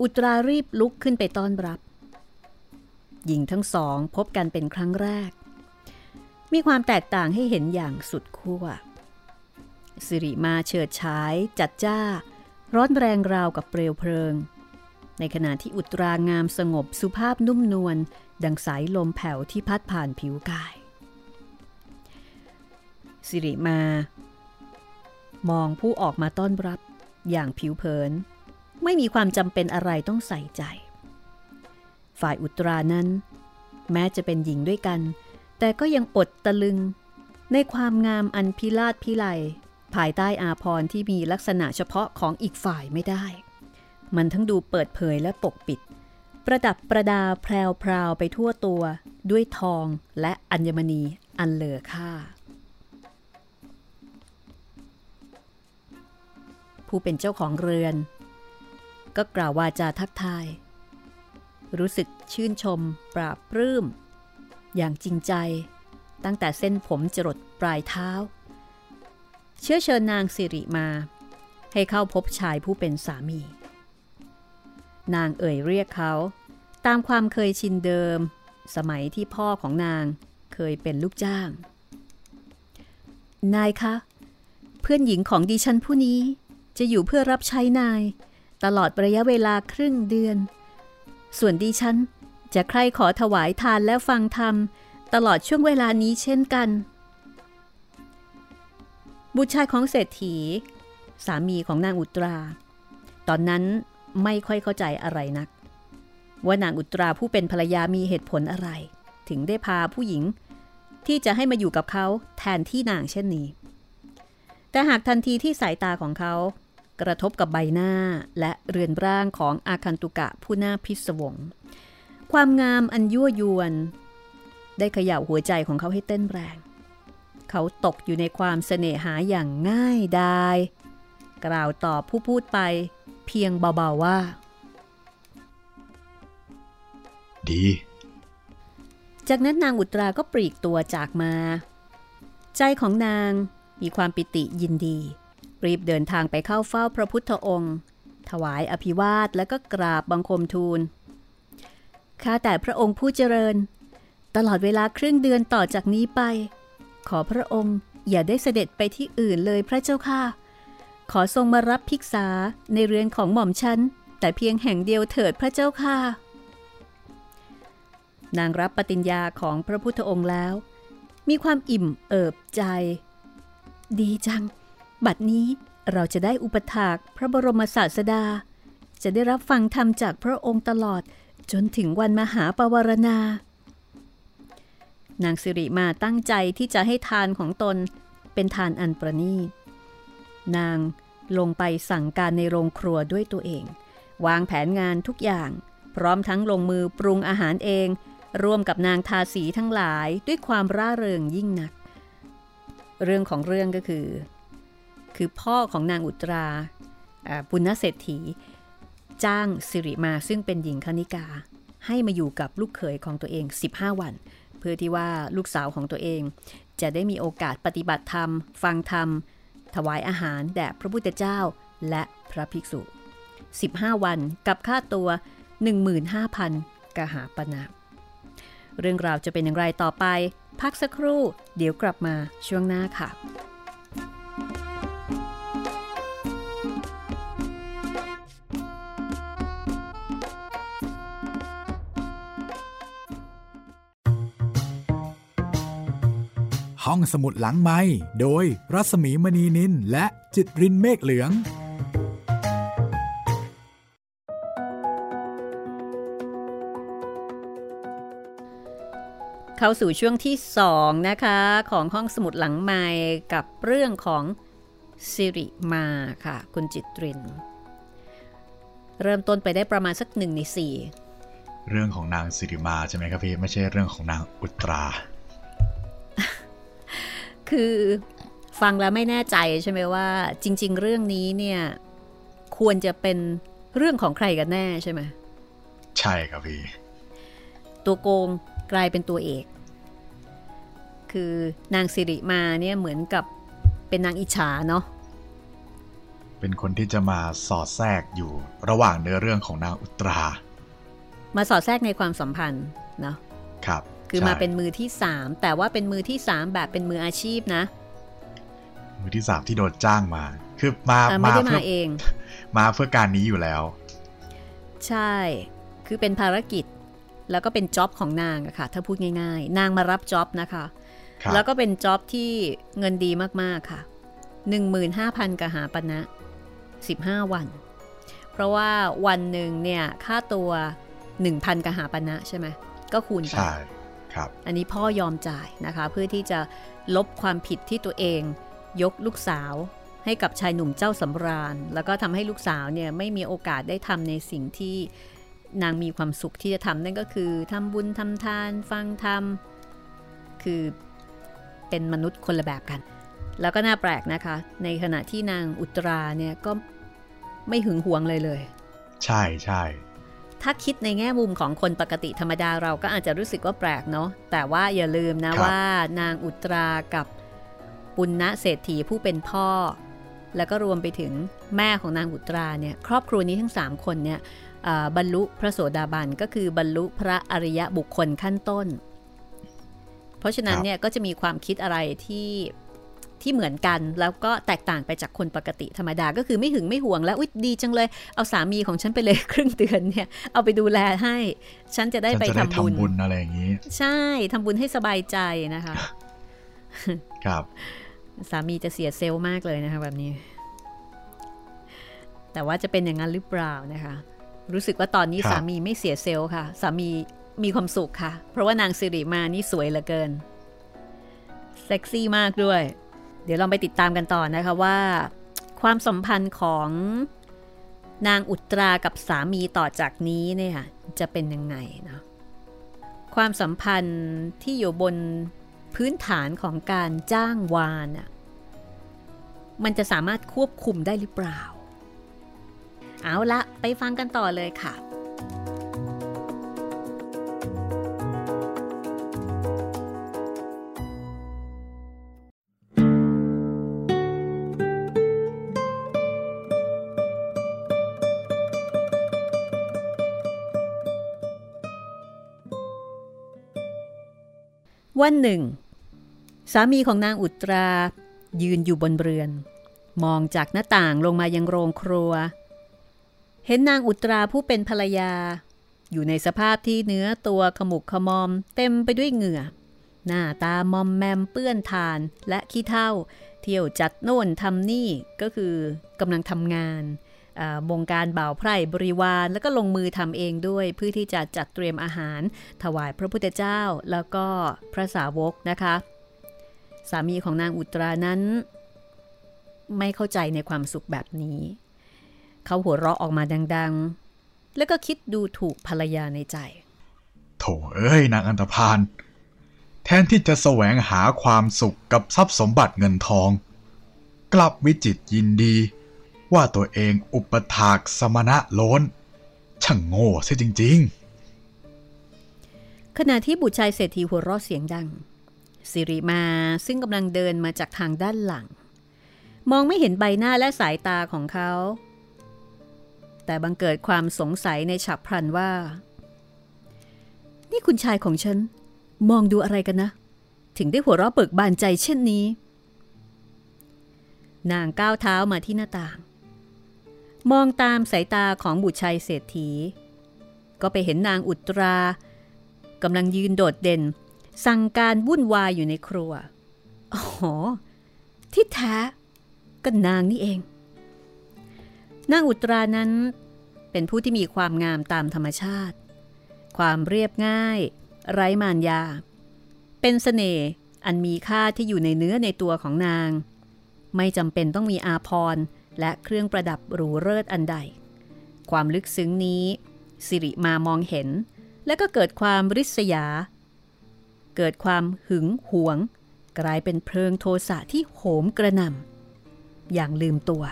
อุตรารีบลุกขึ้นไปต้อนรับหญิงทั้งสองพบกันเป็นครั้งแรกมีความแตกต่างให้เห็นอย่างสุดขั้วสิริมาเฉิดฉายจัดจ้าร้อนแรงราวกับเปลวเพลิงในขณะที่อุตรางามสงบสุภาพนุ่มนวลดังสายลมแผ่วที่พัดผ่านผิวกายสิริมามองผู้ออกมาต้อนรับอย่างผิวเผินไม่มีความจำเป็นอะไรต้องใส่ใจฝ่ายอุตรานั้นแม้จะเป็นหญิงด้วยกันแต่ก็ยังอดตะลึงในความงามอันพิราศพิไลภายใต้อาภรณ์ที่มีลักษณะเฉพาะของอีกฝ่ายไม่ได้มันทั้งดูเปิดเผยและปกปิดประดับประดาแพรวพราวไปทั่วตัวด้วยทองและอัญมณีอันเหลือค่าผู้เป็นเจ้าของเรือนก็กล่าววาจาทักทายรู้สึกชื่นชมปราบปลื้มอย่างจริงใจตั้งแต่เส้นผมจรดปลายเท้าเชื้อเชิญนางสิริมาให้เข้าพบชายผู้เป็นสามีนางเอ่ยเรียกเขาตามความเคยชินเดิมสมัยที่พ่อของนางเคยเป็นลูกจ้างนายคะเพื่อนหญิงของดิฉันผู้นี้จะอยู่เพื่อรับใช้นายตลอดระยะเวลาครึ่งเดือนส่วนดิฉันจะใคร่ขอถวายทานและฟังธรรมตลอดช่วงเวลานี้เช่นกันบุตรชายของเศรษฐีสามีของนางอุตราตอนนั้นไม่ค่อยเข้าใจอะไรนักว่านางอุตราผู้เป็นภรรยามีเหตุผลอะไรถึงได้พาผู้หญิงที่จะให้มาอยู่กับเขาแทนที่นางเช่นนี้แต่หากทันทีที่สายตาของเขากระทบกับใบหน้าและเรือนร่างของอาคันตุกะผู้น่าพิศวงความงามอันยั่วยวนได้เขย่าหัวใจของเขาให้เต้นแรงเขาตกอยู่ในความเสน่หาอย่างง่ายดายกล่าวตอบผู้พูดไปเพียงเบาๆว่าดีจากนั้นนางอุตราก็ปลีกตัวจากมาใจของนางมีความปิติยินดีรีบเดินทางไปเข้าเฝ้าพระพุทธองค์ถวายอภิวาทและก็กราบบังคมทูลข้าแต่พระองค์ผู้เจริญตลอดเวลาครึ่งเดือนต่อจากนี้ไปขอพระองค์อย่าได้เสด็จไปที่อื่นเลยพระเจ้าค่ะขอทรงมารับภิกษาในเรือนของหม่อมฉันแต่เพียงแห่งเดียวเถิดพระเจ้าค่ะนางรับปฏิญญาของพระพุทธองค์แล้วมีความอิ่มเอิบใจดีจังบัดนี้เราจะได้อุปถากพระบรมศาสดาจะได้รับฟังธรรมจากพระองค์ตลอดจนถึงวันมหาปวารณานางสิริมาตั้งใจที่จะให้ทานของตนเป็นทานอันประณีตนางลงไปสั่งการในโรงครัวด้วยตัวเองวางแผนงานทุกอย่างพร้อมทั้งลงมือปรุงอาหารเองร่วมกับนางทาสีทั้งหลายด้วยความร่าเริงยิ่งนักเรื่องของเรื่องก็คือคือพ่อของนางอุตราปุณณเศรษฐีจ้างสิริมาซึ่งเป็นหญิงคณิกาให้มาอยู่กับลูกเขยของตัวเองสิบห้าวันเพื่อที่ว่าลูกสาวของตัวเองจะได้มีโอกาสปฏิบัติธรรมฟังธรรมถวายอาหารแด่พระพุทธเจ้าและพระภิกษุสิบห้าวันกับค่าตัว หนึ่งหมื่นห้าพัน กหาปณะเรื่องราวจะเป็นอย่างไรต่อไปพักสักครู่เดี๋ยวกลับมาช่วงหน้าค่ะห้องสมุดหลังไมค์โดยรัศมีมณีนินและจิตรินเมฆเหลืองเข้าสู่ช่วงที่สองนะคะของห้องสมุดหลังไมค์กับเรื่องของสิริมาค่ะคุณจิตรินเริ่มต้นไปได้ประมาณสักหนึ่งในสี่เรื่องของนางสิริมาใช่ไหมครับพี่ไม่ใช่เรื่องของนางอุตราคือฟังแล้วไม่แน่ใจใช่ไหมว่าจริงๆเรื่องนี้เนี่ยควรจะเป็นเรื่องของใครกันแน่ใช่ไหมใช่ครับพี่ตัวโกงกลายเป็นตัวเอกคือนางสิริมาเนี่ยเหมือนกับเป็นนางอิจฉาเนาะ เป็นคนที่จะมาสอดแทรกอยู่ระหว่างเนื้อเรื่องของนางอุตรามาสอดแทรกในความสัมพันธ์เนาะครับคือมาเป็นมือที่สามแต่ว่าเป็นมือที่สามแบบเป็นมืออาชีพนะมือที่สามที่โดนจ้างมาคือมามาเพื่อเองมาเพื่อการนี้อยู่แล้วใช่คือเป็นภารกิจแล้วก็เป็นจ็อบของนางอะค่ะถ้าพูดง่ายๆนางมารับจ็อบนะคะแล้วก็เป็นจ็อบที่เงินดีมากๆค่ะ หนึ่งหมื่นห้าพัน กหาปณะสิบห้าวันเพราะว่าวันหนึ่งเนี่ยค่าตัว หนึ่งพัน กหาปณะใช่ไหมก็คูณไปใช่ครับอันนี้พ่อยอมจ่ายนะคะเพื่อที่จะลบความผิดที่ตัวเองยกลูกสาวให้กับชายหนุ่มเจ้าสำราญแล้วก็ทำให้ลูกสาวเนี่ยไม่มีโอกาสได้ทำในสิ่งที่นางมีความสุขที่จะทำนั่นก็คือทำบุญทำทานฟังธรรมคือเป็นมนุษย์คนละแบบกันแล้วก็น่าแปลกนะคะในขณะที่นางอุตราเนี่ยก็ไม่หึงหวงเลยเลยใช่ใช่ถ้าคิดในแง่มุมของคนปกติธรรมดาเราก็อาจจะรู้สึกว่าแปลกเนาะแต่ว่าอย่าลืมนะว่านางอุตรากับปุณณเศรษฐีผู้เป็นพ่อแล้วก็รวมไปถึงแม่ของนางอุตราเนี่ยครอบครัวนี้ทั้งสามคนเนี่ยบรรลุพระโสดาบันก็คือบรรลุพระอริยบุคคลขั้นต้นเพราะฉะนั้นเนี่ยก็จะมีความคิดอะไรที่ที่เหมือนกันแล้วก็แตกต่างไปจากคนปกติธรรมดาก็คือไม่หึงไม่หวงแล้วอุ๊ยดีจังเลยเอาสามีของฉันไปเลยครึ่งเดือนเนี่ยเอาไปดูแลให้ฉันจะได้ไปทำบุญทำบุญอะไรอย่างงี้ใช่ทำบุญให้สบายใจนะคะครับสามีจะเสียเซลล์มากเลยนะคะแบบนี้แต่ว่าจะเป็นอย่างนั้นหรือเปล่านะคะรู้สึกว่าตอนนี้สามีไม่เสียเซลล์ค่ะสามีมีความสุขค่ะเพราะว่านางสิริมานี่สวยเหลือเกินเซ็กซี่มากด้วยเดี๋ยวลองไปติดตามกันต่อนะคะว่าความสัมพันธ์ของนางอุตรากับสามีต่อจากนี้เนี่ยจะเป็นยังไงเนาะความสัมพันธ์ที่อยู่บนพื้นฐานของการจ้างวานน่ะมันจะสามารถควบคุมได้หรือเปล่าเอาละไปฟังกันต่อเลยค่ะวันหนึ่งสามีของนางอุตรายืนอยู่บนเรือนมองจากหน้าต่างลงมายังโรงครัวเห็นนางอุตราผู้เป็นภรรยาอยู่ในสภาพที่เนื้อตัวขมุกขมอมเต็มไปด้วยเหงื่อหน้าตามอมแมมเปื้อนทานและขี้เถ้าเที่ยวจัดโน่นทำนี่ก็คือกำลังทำงานบงการบ่าวไพร่บริวารแล้วก็ลงมือทำเองด้วยเพื่อที่จะจัดเตรียมอาหารถวายพระพุทธเจ้าแล้วก็พระสาวกนะคะสามีของนางอุตรานั้นไม่เข้าใจในความสุขแบบนี้เขาหัวเราะออกมาดังๆแล้วก็คิดดูถูกภรรยาในใจโถเอ้ยนางอันธพาลแทนที่จะแสวงหาความสุขกับทรัพย์สมบัติเงินทองกลับวิจิตรยินดีว่าตัวเองอุปถากสมณะล้นช่างโง่ซะจริงๆขณะที่บุตรชายเศรษฐีหัวเราะเสียงดังสิริมาซึ่งกำลังเดินมาจากทางด้านหลังมองไม่เห็นใบหน้าและสายตาของเขาแต่บังเกิดความสงสัยในฉับพลันว่านี่คุณชายของฉันมองดูอะไรกันนะถึงได้หัวเราะเบิกบานใจเช่นนี้นางก้าวเท้ามาที่หน้าต่างมองตามสายตาของบุตรชายเศรษฐีก็ไปเห็นนางอุตรากำลังยืนโดดเด่นสั่งการวุ่นวายอยู่ในครัวอ๋อที่แท้ก็นางนี่เองนางอุตรานั้นเป็นผู้ที่มีความงามตามธรรมชาติความเรียบง่ายไร้มารยาเป็นเสน่ห์อันมีค่าที่อยู่ในเนื้อในตัวของนางไม่จำเป็นต้องมีอาภรณ์และเครื่องประดับหรูเลิศอันใดความลึกซึ้งนี้สิริมามองเห็นและก็เกิดความริษยาเกิดความหึงหวงกลายเป็นเพลิงโทสะที่โหมกระหน่ำอย่างลืมตัว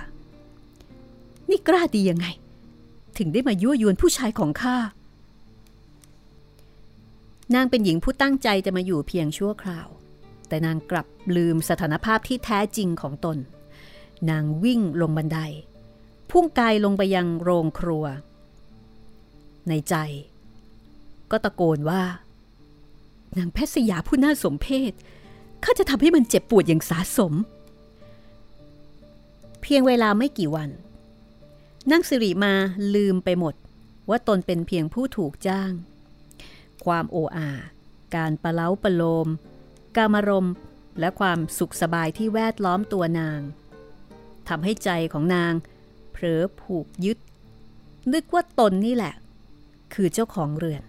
นี่กล้าดียังไงถึงได้มายั่วยวนผู้ชายของข้านางเป็นหญิงผู้ตั้งใจจะมาอยู่เพียงชั่วคราวแต่นางกลับลืมสถานภาพที่แท้จริงของตนนางวิ่งลงบันได พุ่งกายลงไปยังโรงครัวในใจก็ตะโกนว่านางแพทย์สยาผู้น่าสมเพชข้าจะทำให้มันเจ็บปวดอย่างสาสมเพียงเวลาไม่กี่วันนางสิริมาลืมไปหมดว่าตนเป็นเพียงผู้ถูกจ้างความโอ้อาการประเล้าประโลมกามารมณ์และความสุขสบายที่แวดล้อมตัวนางทำให้ใจของนางเผลอผูกยึดนึกว่าตนนี่แหละคือเจ้าของเรือน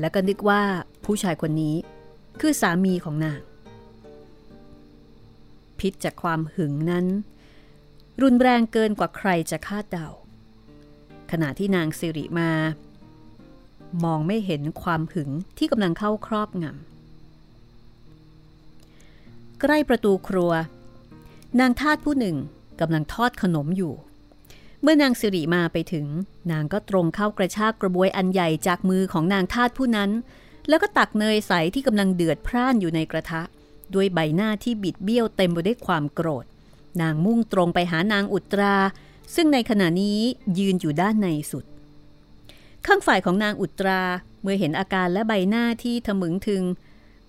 และก็นึกว่าผู้ชายคนนี้คือสามีของนางพิษจากความหึงนั้นรุนแรงเกินกว่าใครจะคาดเดาขณะที่นางสิริมามองไม่เห็นความหึงที่กำลังเข้าครอบงำใกล้ประตูครัวนางทาสผู้หนึ่งกำลังทอดขนมอยู่เมื่อนางสิริมาไปถึงนางก็ตรงเข้ากระชากกระบวยอันใหญ่จากมือของนางทาสผู้นั้นแล้วก็ตักเนยใสที่กำลังเดือดพร่านอยู่ในกระทะด้วยใบหน้าที่บิดเบี้ยวเต็มไปด้วยความโกรธนางมุ่งตรงไปหานางอุตราซึ่งในขณะนี้ยืนอยู่ด้านในสุดข้างฝ่ายของนางอุตราเมื่อเห็นอาการและใบหน้าที่ทะมึงทึง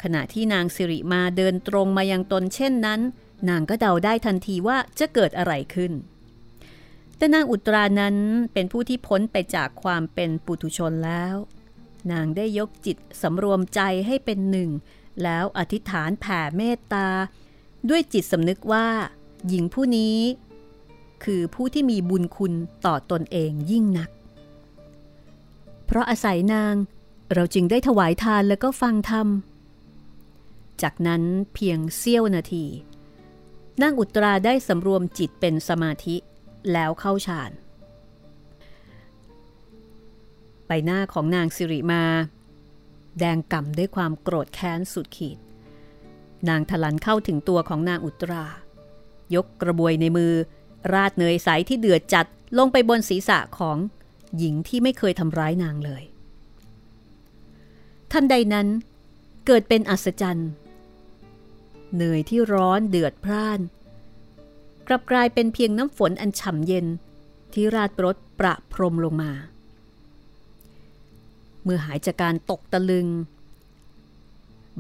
ขณะที่นางสิริมาเดินตรงมายังตนเช่นนั้นนางก็เดาได้ทันทีว่าจะเกิดอะไรขึ้นแต่นางอุตรานั้นเป็นผู้ที่พ้นไปจากความเป็นปุถุชนแล้วนางได้ยกจิตสำรวมใจให้เป็นหนึ่งแล้วอธิษฐานแผ่เมตตาด้วยจิตสำนึกว่าหญิงผู้นี้คือผู้ที่มีบุญคุณต่อตนเองยิ่งนักเพราะอาศัยนางเราจึงได้ถวายทานแล้วก็ฟังธรรมจากนั้นเพียงเสี้ยวนาทีนางอุตราได้สำรวมจิตเป็นสมาธิแล้วเข้าฌานใบหน้าของนางสิริมาแดงก่ำด้วยความโกรธแค้นสุดขีดนางทะลันเข้าถึงตัวของนางอุตรายกกระบวยในมือราดเนยใสที่เดือดจัดลงไปบนศีรษะของหญิงที่ไม่เคยทำร้ายนางเลยทันใดนั้นเกิดเป็นอัศจรรย์เนยที่ร้อนเดือดพร่านกลับกลายเป็นเพียงน้ำฝนอันฉ่ำเย็นที่ราดรดประพรมลงมาเมื่อหายจากการตกตะลึง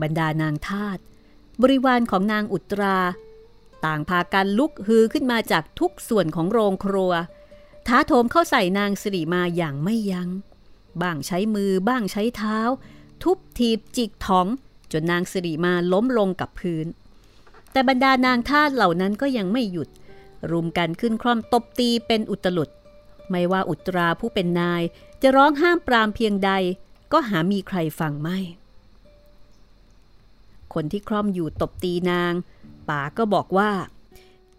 บรรดานางทาสบริวารของนางอุตราต่างพากันลุกฮือขึ้นมาจากทุกส่วนของโรงครัวท้าโถมเข้าใส่นางสิริมาอย่างไม่ยัง้งบ้างใช้มือบ้างใช้เท้าทุบถีบจิกท้องจนนางสิริมาล้มลงกับพื้นแต่บรรดานางทาสเหล่านั้นก็ยังไม่หยุดรุมกันขึ้นคร่อมตบตีเป็นอุตลุดไม่ว่าอุตราผู้เป็นนายจะร้องห้ามปรามเพียงใดก็หามีใครฟังไม่คนที่คร่อมอยู่ตบตีนางป๋าก็บอกว่า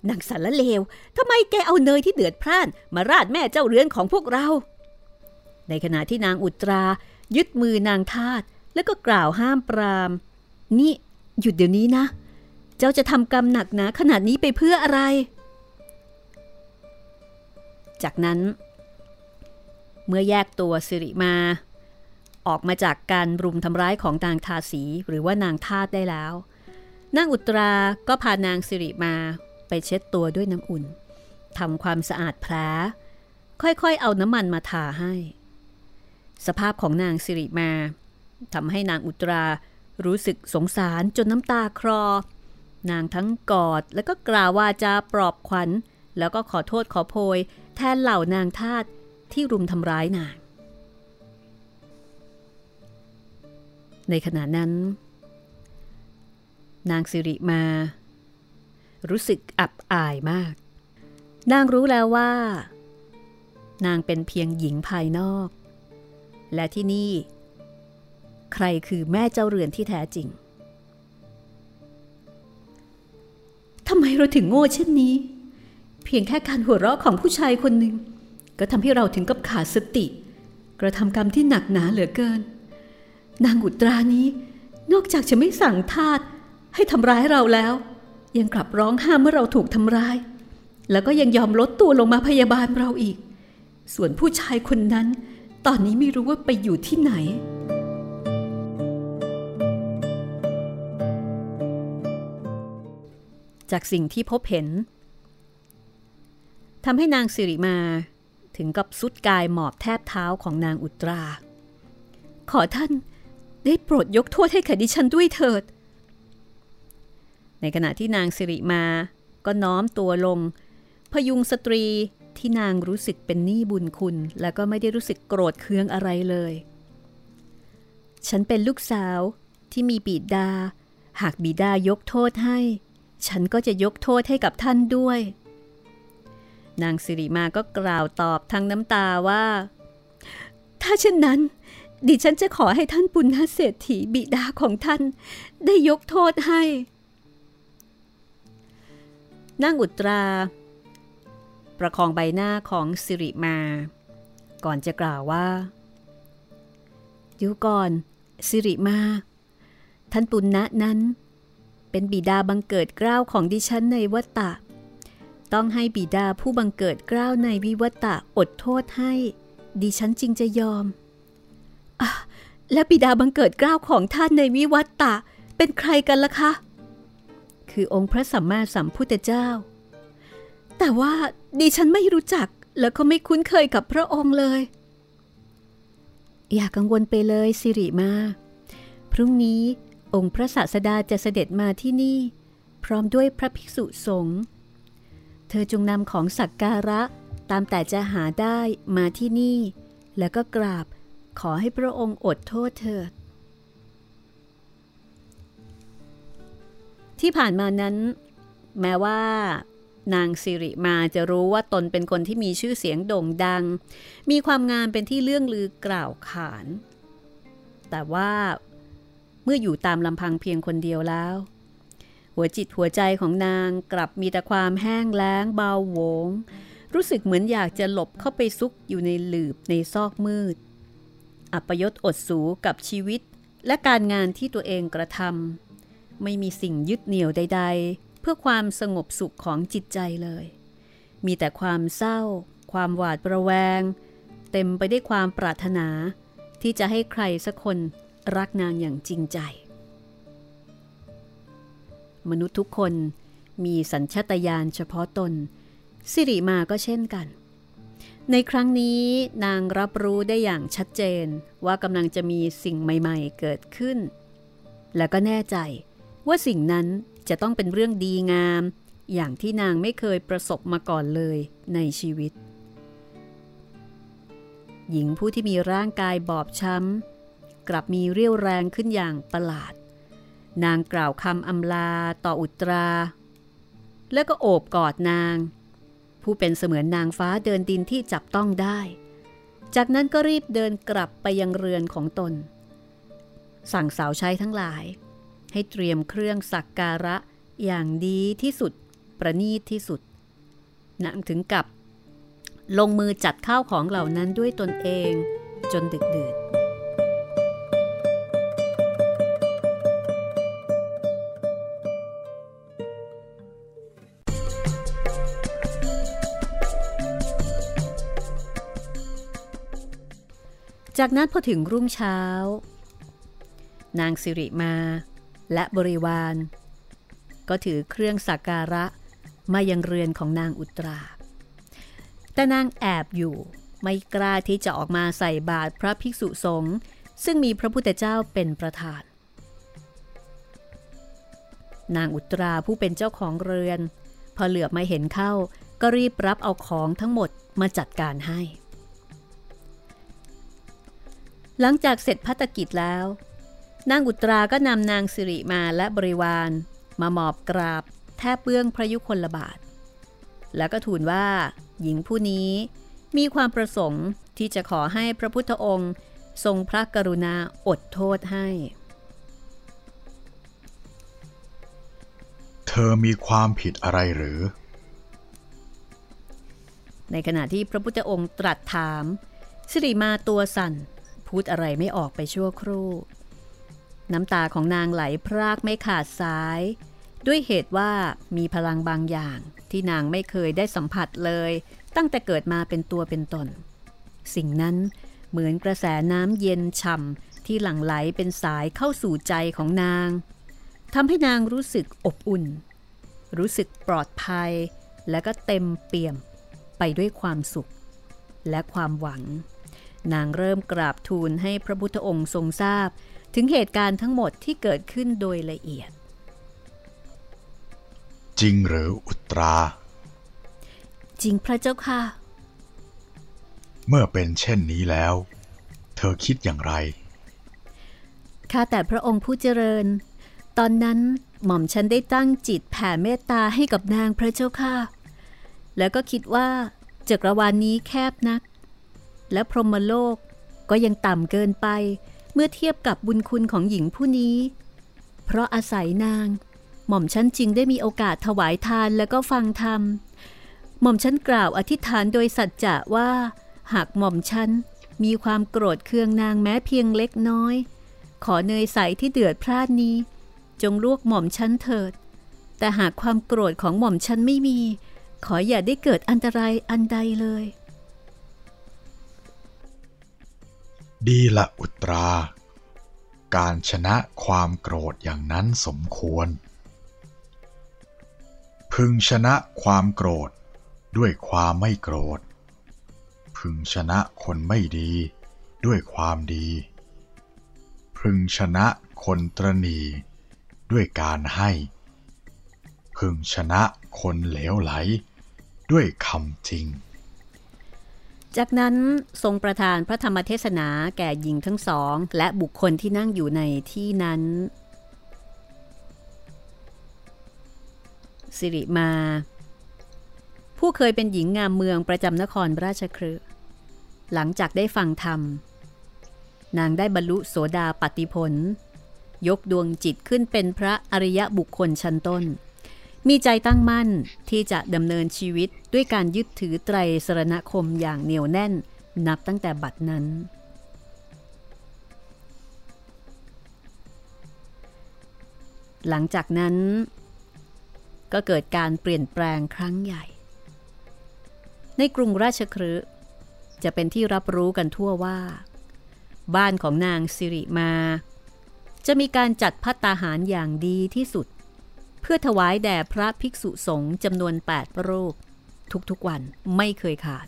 นางสารเลวทำไมแกเอาเนยที่เดือดพร่านมาราดแม่เจ้าเรือนของพวกเราในขณะที่นางอุตรายึดมือนางทาสแล้วก็กล่าวห้ามปรามนี่หยุดเดี๋ยวนี้นะเจ้าจะทำกรรมหนักหนาขนาดนี้ไปเพื่ออะไรจากนั้นเมื่อแยกตัวสิริมาออกมาจากการรุมทำร้ายของนางทาสีหรือว่านางทาสได้แล้วนางอุตราก็พานางสิริมาไปเช็ดตัวด้วยน้ำอุ่นทำความสะอาดแผลค่อยๆเอาน้ำมันมาทาให้สภาพของนางสิริมาทำให้นางอุตรารู้สึกสงสารจนน้ำตาคลอนางทั้งกอดแล้วก็กล่าววาจาปลอบขวัญแล้วก็ขอโทษขอโพยแทนเหล่านางทาสที่รุมทำร้ายนางในขณะนั้นนางสิริมารู้สึกอับอายมากนางรู้แล้วว่านางเป็นเพียงหญิงภายนอกและที่นี่ใครคือแม่เจ้าเรือนที่แท้จริงทำไมเราถึงโง่เช่นนี้เพียงแค่การหัวเราะของผู้ชายคนหนึ่งก็ทำให้เราถึงกับขาดสติกระทำกรรมที่หนักหนาเหลือเกินนางอุตรานี้นอกจากจะไม่สั่งทาสให้ทำร้ายเราแล้วยังกลับร้องห้ามเมื่อเราถูกทำร้ายแล้วก็ยังยอมลดตัวลงมาพยาบาลเราอีกส่วนผู้ชายคนนั้นตอนนี้ไม่รู้ว่าไปอยู่ที่ไหนจากสิ่งที่พบเห็น ทำให้นางสิริมาถึงกับสุดกายหมอบแทบเท้าของนางอุตราขอท่านได้โปรดยกโทษให้แก่ดิฉันด้วยเถิดในขณะที่นางสิริมาก็น้อมตัวลงพยุงสตรีที่นางรู้สึกเป็นหนี้บุญคุณและก็ไม่ได้รู้สึกโกรธเคืองอะไรเลยฉันเป็นลูกสาวที่มีบิดาหากบิดายกโทษให้ฉันก็จะยกโทษให้กับท่านด้วยนางสิริมาก็กล่าวตอบทั้งน้ำตาว่าถ้าเช่นนั้นดิฉันจะขอให้ท่านปุณณเศรษฐีบิดาของท่านได้ยกโทษให้นางอุตราประคองใบหน้าของสิริมาก่อนจะกล่าวว่าเดี๋ยวก่อนสิริมาท่านปุณณะนั้นเป็นบิดาบังเกิดเกล้าของดิฉันในวัฏฏะต้องให้บิดาผู้บังเกิดเกล้าในวิวัฏฏะอดโทษให้ดิฉันจึงจะยอมอ่ะและบิดาบังเกิดเกล้าของท่านในวิวัฏฏะเป็นใครกันล่ะคะคือองค์พระสัมมาสัมพุทธเจ้าแต่ว่าดิฉันไม่รู้จักแล้วก็ไม่คุ้นเคยกับพระองค์เลยอย่ากังวลไปเลยสิริมาพรุ่งนี้องค์พระศาสดาจะเสด็จมาที่นี่พร้อมด้วยพระภิกษุสงฆ์เธอจงนำของสักการะตามแต่จะหาได้มาที่นี่แล้วก็กราบขอให้พระองค์อดโทษเถิดที่ผ่านมานั้นแม้ว่านางสิริมาจะรู้ว่าตนเป็นคนที่มีชื่อเสียงโด่งดังมีความงามเป็นที่เลื่องลือกล่าวขานแต่ว่าเมื่ออยู่ตามลำพังเพียงคนเดียวแล้วหัวจิตหัวใจของนางกลับมีแต่ความแห้งแล้งเบาโหวงรู้สึกเหมือนอยากจะหลบเข้าไปซุกอยู่ในหลืบในซอกมืดอัปยศอดสูกับชีวิตและการงานที่ตัวเองกระทำไม่มีสิ่งยึดเหนี่ยวใดๆเพื่อความสงบสุขของจิตใจเลยมีแต่ความเศร้าความหวาดระแวงเต็มไปด้วยความปรารถนาที่จะให้ใครสักคนรักนางอย่างจริงใจมนุษย์ทุกคนมีสัญชาตญาณเฉพาะตนสิริมาก็เช่นกันในครั้งนี้นางรับรู้ได้อย่างชัดเจนว่ากำลังจะมีสิ่งใหม่ๆเกิดขึ้นและก็แน่ใจว่าสิ่งนั้นจะต้องเป็นเรื่องดีงามอย่างที่นางไม่เคยประสบมาก่อนเลยในชีวิตหญิงผู้ที่มีร่างกายบอบช้ำกลับมีเรี่ยวแรงขึ้นอย่างประหลาดนางกล่าวคำอำลาต่ออุตราแล้วก็โอบกอดนางผู้เป็นเสมือนนางฟ้าเดินดินที่จับต้องได้จากนั้นก็รีบเดินกลับไปยังเรือนของตนสั่งสาวใช้ทั้งหลายให้เตรียมเครื่องสักการะอย่างดีที่สุดประณีตที่สุดนางถึงกับลงมือจัดข้าวของเหล่านั้นด้วยตนเองจนดึกดื่นจากนั้นพอถึงรุ่งเช้านางสิริมาและบริวารก็ถือเครื่องสักการะมายังเรือนของนางอุตราแต่นางแอบอยู่ไม่กล้าที่จะออกมาใส่บาตรพระภิกษุสงฆ์ซึ่งมีพระพุทธเจ้าเป็นประธานนางอุตราผู้เป็นเจ้าของเรือนพอเหลือบมาเห็นเข้าก็รีบรับเอาของทั้งหมดมาจัดการให้หลังจากเสร็จภัตกิจแล้วนางอุตราก็นำนางสิริมาและบริวารมาหมอบกราบแทบเบื้องพระยุคลบาทแล้วก็ทูลว่าหญิงผู้นี้มีความประสงค์ที่จะขอให้พระพุทธองค์ทรงพระกรุณาอดโทษให้เธอมีความผิดอะไรหรือในขณะที่พระพุทธองค์ตรัสถามสิริมาตัวสั่นพูดอะไรไม่ออกไปชั่วครู่น้ำตาของนางไหลพรากไม่ขาดสายด้วยเหตุว่ามีพลังบางอย่างที่นางไม่เคยได้สัมผัสเลยตั้งแต่เกิดมาเป็นตัวเป็นตนสิ่งนั้นเหมือนกระแสน้ำเย็นฉ่ำที่หลั่งไหลเป็นสายเข้าสู่ใจของนางทำให้นางรู้สึกอบอุ่นรู้สึกปลอดภัยและก็เต็มเปี่ยมไป ไปด้วยความสุขและความหวังนางเริ่มกราบทูลให้พระพุทธองค์ทรงทราบถึงเหตุการณ์ทั้งหมดที่เกิดขึ้นโดยละเอียดจริงหรืออุตราจริงพระเจ้าค่ะเมื่อเป็นเช่นนี้แล้วเธอคิดอย่างไรข้าแต่พระองค์ผู้เจริญตอนนั้นหม่อมฉันได้ตั้งจิตแผ่เมตตาให้กับนางพระเจ้าค่ะแล้วก็คิดว่าจักรวาลนี้แคบนักและพรหมโลกก็ยังต่ำเกินไปเมื่อเทียบกับบุญคุณของหญิงผู้นี้เพราะอาศัยนางหม่อมฉันจึงได้มีโอกาสถวายทานและก็ฟังธรรมหม่อมฉันกล่าวอธิษฐานโดยสัจจะว่าหากหม่อมฉันมีความโกรธเคืองนางแม้เพียงเล็กน้อยขอเนยใสที่เดือดพล่านนี้จงลวกหม่อมฉันเถิดแต่หากความโกรธของหม่อมฉันไม่มีขออย่าได้เกิดอันตรายอันใดเลยดีละอุตราการชนะความโกรธอย่างนั้นสมควรพึงชนะความโกรธด้วยความไม่โกรธพึงชนะคนไม่ดีด้วยความดีพึงชนะคนตระหนี่ด้วยการให้พึงชนะคนเหลวไหลด้วยคำจริงจากนั้นทรงประทานพระธรรมเทศนาแก่หญิงทั้งสองและบุคคลที่นั่งอยู่ในที่นั้นสิริมาผู้เคยเป็นหญิงงามเมืองประจำนครราชคฤห์หลังจากได้ฟังธรรมนางได้บรรลุโสดาปัตติผลยกดวงจิตขึ้นเป็นพระอริยบุคคลชั้นต้นมีใจตั้งมั่นที่จะดำเนินชีวิตด้วยการยึดถือไตรสรณคมอย่างเหนียวแน่นนับตั้งแต่บัดนั้นหลังจากนั้นก็เกิดการเปลี่ยนแปลงครั้งใหญ่ในกรุงราชคฤห์จะเป็นที่รับรู้กันทั่วว่าบ้านของนางสิริมาจะมีการจัดภัตตาหารอย่างดีที่สุดเพื่อถวายแด่พระภิกษุสงฆ์จำนวนแปดรูปทุกๆวันไม่เคยขาด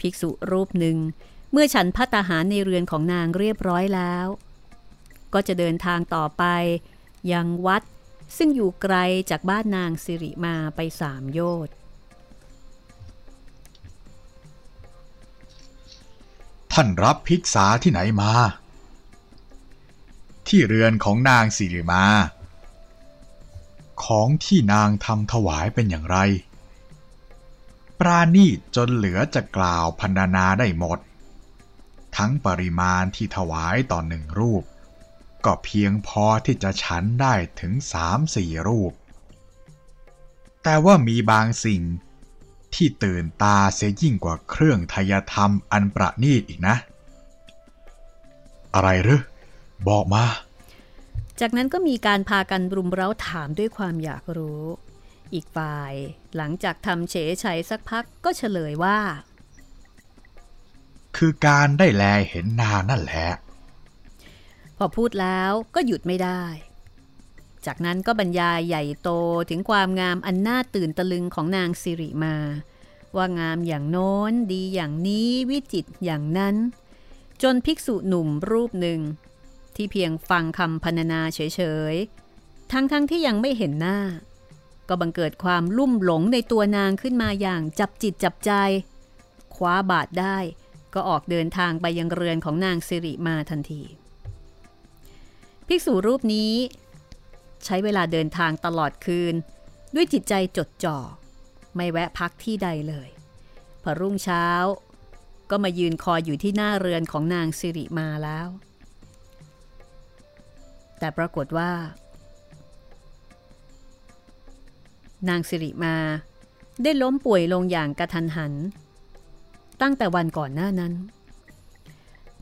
ภิกษุรูปหนึ่งเมื่อฉันภัตตาหารในเรือนของนางเรียบร้อยแล้วก็จะเดินทางต่อไปยังวัดซึ่งอยู่ไกลจากบ้านนางสิริมาไปสามโยชน์ท่านรับภิกษาที่ไหนมาที่เรือนของนางสิริมาของที่นางทำถวายเป็นอย่างไรปราณีตจนเหลือจะกล่าวพรรณนาได้หมดทั้งปริมาณที่ถวายต่อหนึ่งรูปก็เพียงพอที่จะฉันได้ถึง สามถึงสี่ รูปแต่ว่ามีบางสิ่งที่ตื่นตาเสียยิ่งกว่าเครื่องไทยธรรมอันประณีตอีกนะอะไรหรือบอกมาจากนั้นก็มีการพากันรุมเร้าถามด้วยความอยากรู้อีกฝ่ายหลังจากทำเฉยๆสักพักก็เฉลยว่าคือการได้แลเห็นนางนั่นแหละพอพูดแล้วก็หยุดไม่ได้จากนั้นก็บรรยายใหญ่โตถึงความงามอันน่าตื่นตะลึงของนางสิริมาว่างามอย่างโน้นดีอย่างนี้วิจิตรอย่างนั้นจนภิกษุหนุ่มรูปหนึ่งที่เพียงฟังคำพรรณนาเฉยๆทั้งๆ ท, ที่ยังไม่เห็นหน้าก็บังเกิดความลุ่มหลงในตัวนางขึ้นมาอย่างจับจิตจับใจคว้าบาทได้ก็ออกเดินทางไปยังเรือนของนางสิริมาทันทีภิกษุรูปนี้ใช้เวลาเดินทางตลอดคืนด้วยจิตใจจดจ่อไม่แวะพักที่ใดเลยพอรุ่งเช้าก็มายืนคอยอยู่ที่หน้าเรือนของนางสิริมาแล้วแต่ปรากฏว่านางสิริมาได้ล้มป่วยลงอย่างกระทันหันตั้งแต่วันก่อนหน้านั้น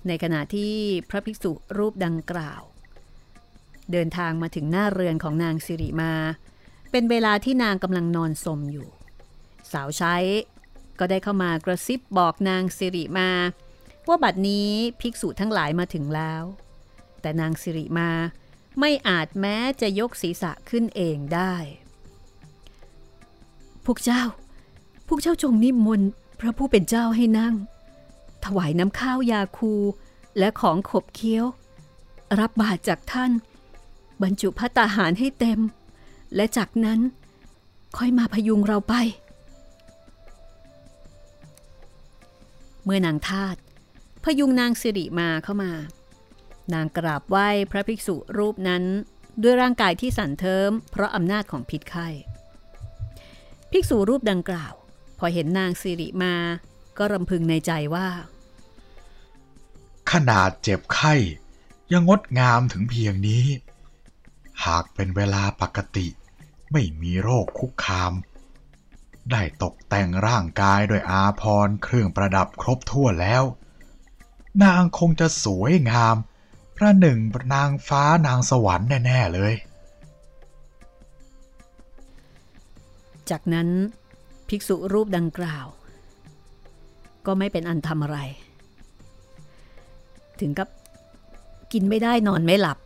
ในขณะที่พระภิกษุรูปดังกล่าวเดินทางมาถึงหน้าเรือนของนางสิริมาเป็นเวลาที่นางกำลังนอนสมอยู่สาวใช้ก็ได้เข้ามากระซิบบอกนางสิริมาว่าบัดนี้ภิกษุทั้งหลายมาถึงแล้วแต่นางสิริมาไม่อาจแม้จะยกศีรษะขึ้นเองได้พวกเจ้า พวกเจ้าจงนิมนต์พระผู้เป็นเจ้าให้นั่งถวายน้ำข้าวยาคูและของขบเคี้ยวรับบาตรจากท่านบรรจุภัตตาหารให้เต็มและจากนั้นค่อยมาพยุงเราไปเมื่อนางทาสพยุงนางสิริมาเข้ามานางกราบไหว้พระภิกษุรูปนั้นด้วยร่างกายที่สั่นเทิมเพราะอำนาจของพิษไข้ภิกษุรูปดังกล่าวพอเห็นนางสิริมาก็รำพึงในใจว่าขนาดเจ็บไข้ยังงดงามถึงเพียงนี้หากเป็นเวลาปกติไม่มีโรคคุกคามได้ตกแต่งร่างกายด้วยอาภรณ์เครื่องประดับครบถ้วนแล้วนางคงจะสวยงามพระหนึ่งนางฟ้านางสวรรค์แน่ๆเลยจากนั้นภิกษุรูปดังกล่าวก็ไม่เป็นอันทำอะไรถึงกับกินไม่ได้นอนไม่หลับ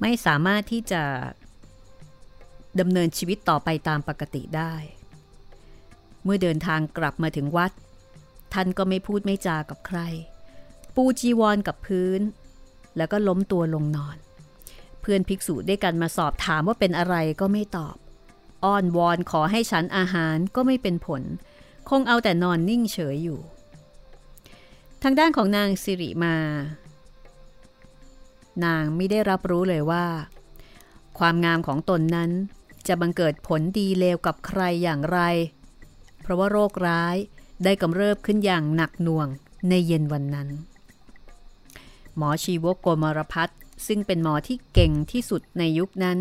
ไม่สามารถที่จะดำเนินชีวิตต่อไปตามปกติได้เมื่อเดินทางกลับมาถึงวัดท่านก็ไม่พูดไม่จากับใครปูจีวรกับพื้นแล้วก็ล้มตัวลงนอนเพื่อนภิกษุด้วยกันมาสอบถามว่าเป็นอะไรก็ไม่ตอบอ้อนวอนขอให้ฉันอาหารก็ไม่เป็นผลคงเอาแต่นอนนิ่งเฉยอยู่ทางด้านของนางสิริมานางไม่ได้รับรู้เลยว่าความงามของตนนั้นจะบังเกิดผลดีเลวกับใครอย่างไรเพราะว่าโรคร้ายได้กำเริบขึ้นอย่างหนักหน่วงในเย็นวันนั้นหมอชีวโกมารพัฒน์ซึ่งเป็นหมอที่เก่งที่สุดในยุคนั้น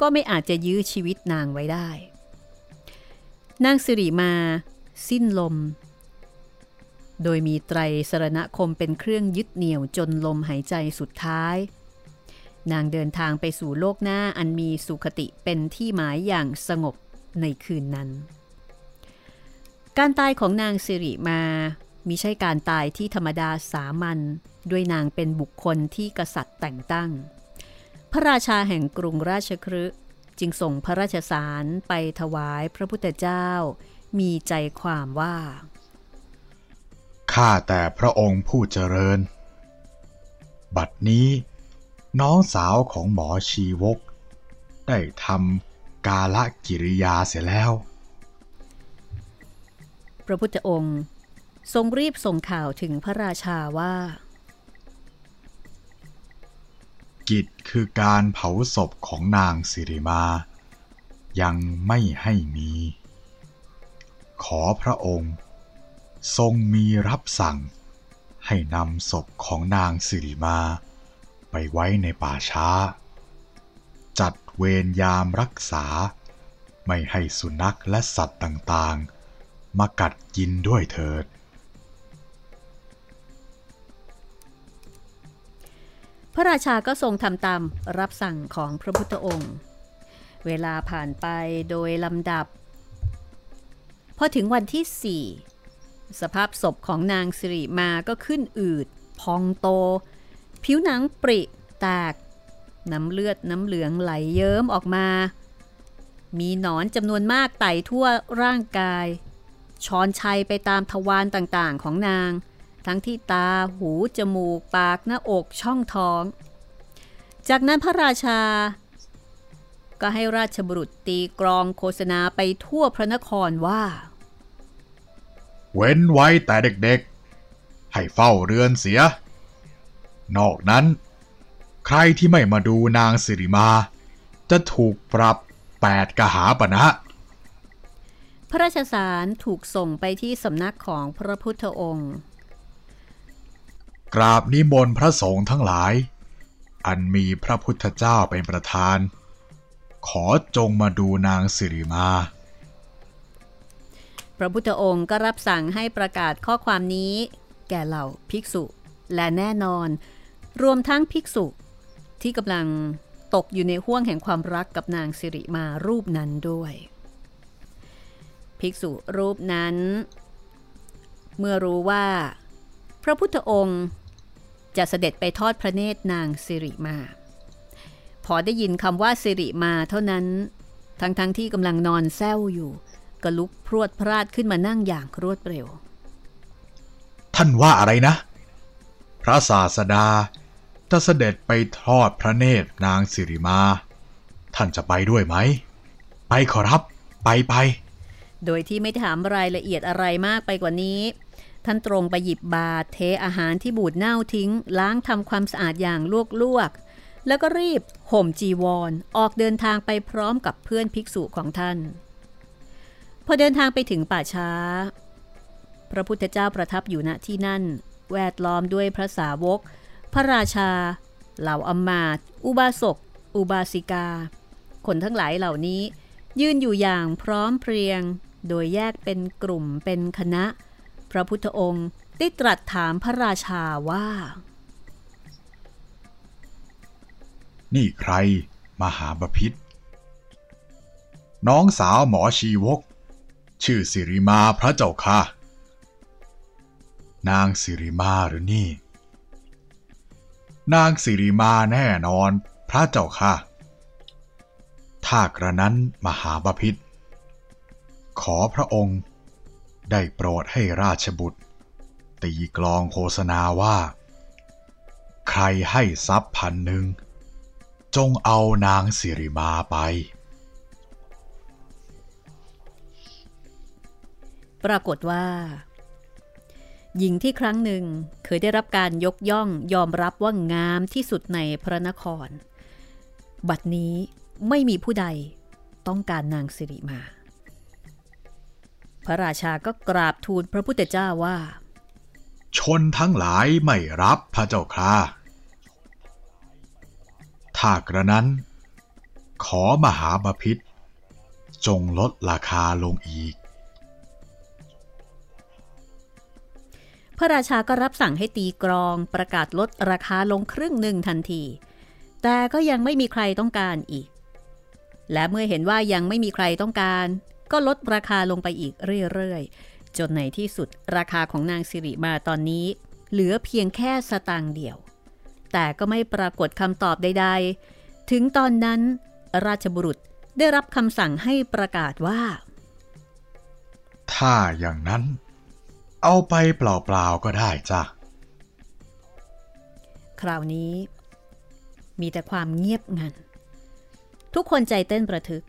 ก็ไม่อาจจะยื้อชีวิตนางไว้ได้นางสิริมาสิ้นลมโดยมีไตรสรณคมเป็นเครื่องยึดเหนี่ยวจนลมหายใจสุดท้ายนางเดินทางไปสู่โลกหน้าอันมีสุคติเป็นที่หมายอย่างสงบในคืนนั้นการตายของนางสิริมามิใช่การตายที่ธรรมดาสามัญด้วยนางเป็นบุคคลที่กษัตริย์แต่งตั้งพระราชาแห่งกรุงราชคฤห์จึงส่งพระราชสารไปถวายพระพุทธเจ้ามีใจความว่าข้าแต่พระองค์ผู้เจริญบัดนี้น้องสาวของหมอชีวกได้ทำกาลกิริยาเสียแล้วพระพุทธองค์ทรงรีบส่งข่าวถึงพระราชาว่ากิจคือการเผาศพของนางสิริมายังไม่ให้มีขอพระองค์ทรงมีรับสั่งให้นำศพของนางสิริมาไปไว้ในป่าช้าจัดเวรยามรักษาไม่ให้สุนัขและสัตว์ต่างๆมากัดกินด้วยเถิดพระราชาก็ทรงทำตามรับสั่งของพระพุทธองค์เวลาผ่านไปโดยลำดับพอถึงวันที่สี่สภาพศพของนางสิริมาก็ขึ้นอืดพองโตผิวหนังปริแตกน้ำเลือดน้ำเหลืองไหลเยิ้มออกมามีหนอนจำนวนมากไต่ทั่วร่างกายชอนชัยไปตามทวารต่างๆของนางทั้งที่ตาหูจมูกปากหน้าอกช่องท้องจากนั้นพระราชาก็ให้ราชบุรุษตีกลองโฆษณาไปทั่วพระนครว่าเว้นไว้แต่เด็กๆให้เฝ้าเรือนเสียนอกนั้นใครที่ไม่มาดูนางสิริมาจะถูกปรับแปดกหาปณะพระราชสารถูกส่งไปที่สำนักของพระพุทธองค์กราบนิมนต์พระสงฆ์ทั้งหลายอันมีพระพุทธเจ้าเป็นประธานขอจงมาดูนางสิริมาพระพุทธองค์ก็รับสั่งให้ประกาศข้อความนี้แก่เหล่าภิกษุและแน่นอนรวมทั้งภิกษุที่กำลังตกอยู่ในห้วงแห่งความรักกับนางสิริมารูปนั้นด้วยภิกษุรูปนั้นเมื่อรู้ว่าพระพุทธองค์จะเสด็จไปทอดพระเนตรนางสิริมาพอได้ยินคำว่าสิริมาเท่านั้นทั้งๆ ที่กำลังนอนแซ่วอยู่ ก็ลุกพรวดพราดขึ้นมานั่งอย่างรวดเร็วท่านว่าอะไรนะพระศาสดาจะเสด็จไปทอดพระเนตรนางสิริมาท่านจะไปด้วยไหมไปขอรับไปไปโดยที่ไม่ถามรายละเอียดอะไรมากไปกว่านี้ท่านตรงไปหยิบบาตรเทอาหารที่บูดเน่าทิ้งล้างทำความสะอาดอย่างลวกๆแล้วก็รีบห่มจีวร ออกเดินทางไปพร้อมกับเพื่อนภิกษุของท่านพอเดินทางไปถึงป่าช้าพระพุทธเจ้าประทับอยู่ณที่นั่นแวดล้อมด้วยพระสาวกพระราชาเหล่าอมาตย์อุบาสกอุบาสิกาคนทั้งหลายเหล่านี้ยืนอยู่อย่างพร้อมเพรียงโดยแยกเป็นกลุ่มเป็นคณะพระพุทธองค์ได้ตรัสถามพระราชาว่านี่ใครมหาบพิตรน้องสาวหมอชีวกชื่อสิริมาพระเจ้าค่ะนางสิริมาหรือนี่นางสิริมาแน่นอนพระเจ้าค่ะถ้ากระนั้นมหาบพิตรขอพระองค์ได้โปรดให้ราชบุตรตีกลองโฆษณาว่าใครให้ทรัพย์พันหนึ่งจงเอานางสิริมาไปปรากฏว่าหญิงที่ครั้งหนึ่งเคยได้รับการยกย่องยอมรับว่างามที่สุดในพระนครบัดนี้ไม่มีผู้ใดต้องการนางสิริมาพระราชาก็กราบทูลพระพุทธเจ้าว่าชนทั้งหลายไม่รับพระเจ้าค่ะถ้ากระนั้นขอมหาบพิตรจงลดราคาลงอีกพระราชาก็รับสั่งให้ตีกลองประกาศลดราคาลงครึ่งหนึ่งทันทีแต่ก็ยังไม่มีใครต้องการอีกและเมื่อเห็นว่ายังไม่มีใครต้องการก็ลดราคาลงไปอีกเรื่อยๆจนในที่สุดราคาของนางสิริมาตอนนี้เหลือเพียงแค่สตางค์เดียวแต่ก็ไม่ปรากฏคำตอบใดๆถึงตอนนั้นราชบุรุษได้รับคำสั่งให้ประกาศว่าถ้าอย่างนั้นเอาไปเปล่าๆก็ได้จ้ะคราวนี้มีแต่ความเงียบงันทุกคนใจเต้นประทึก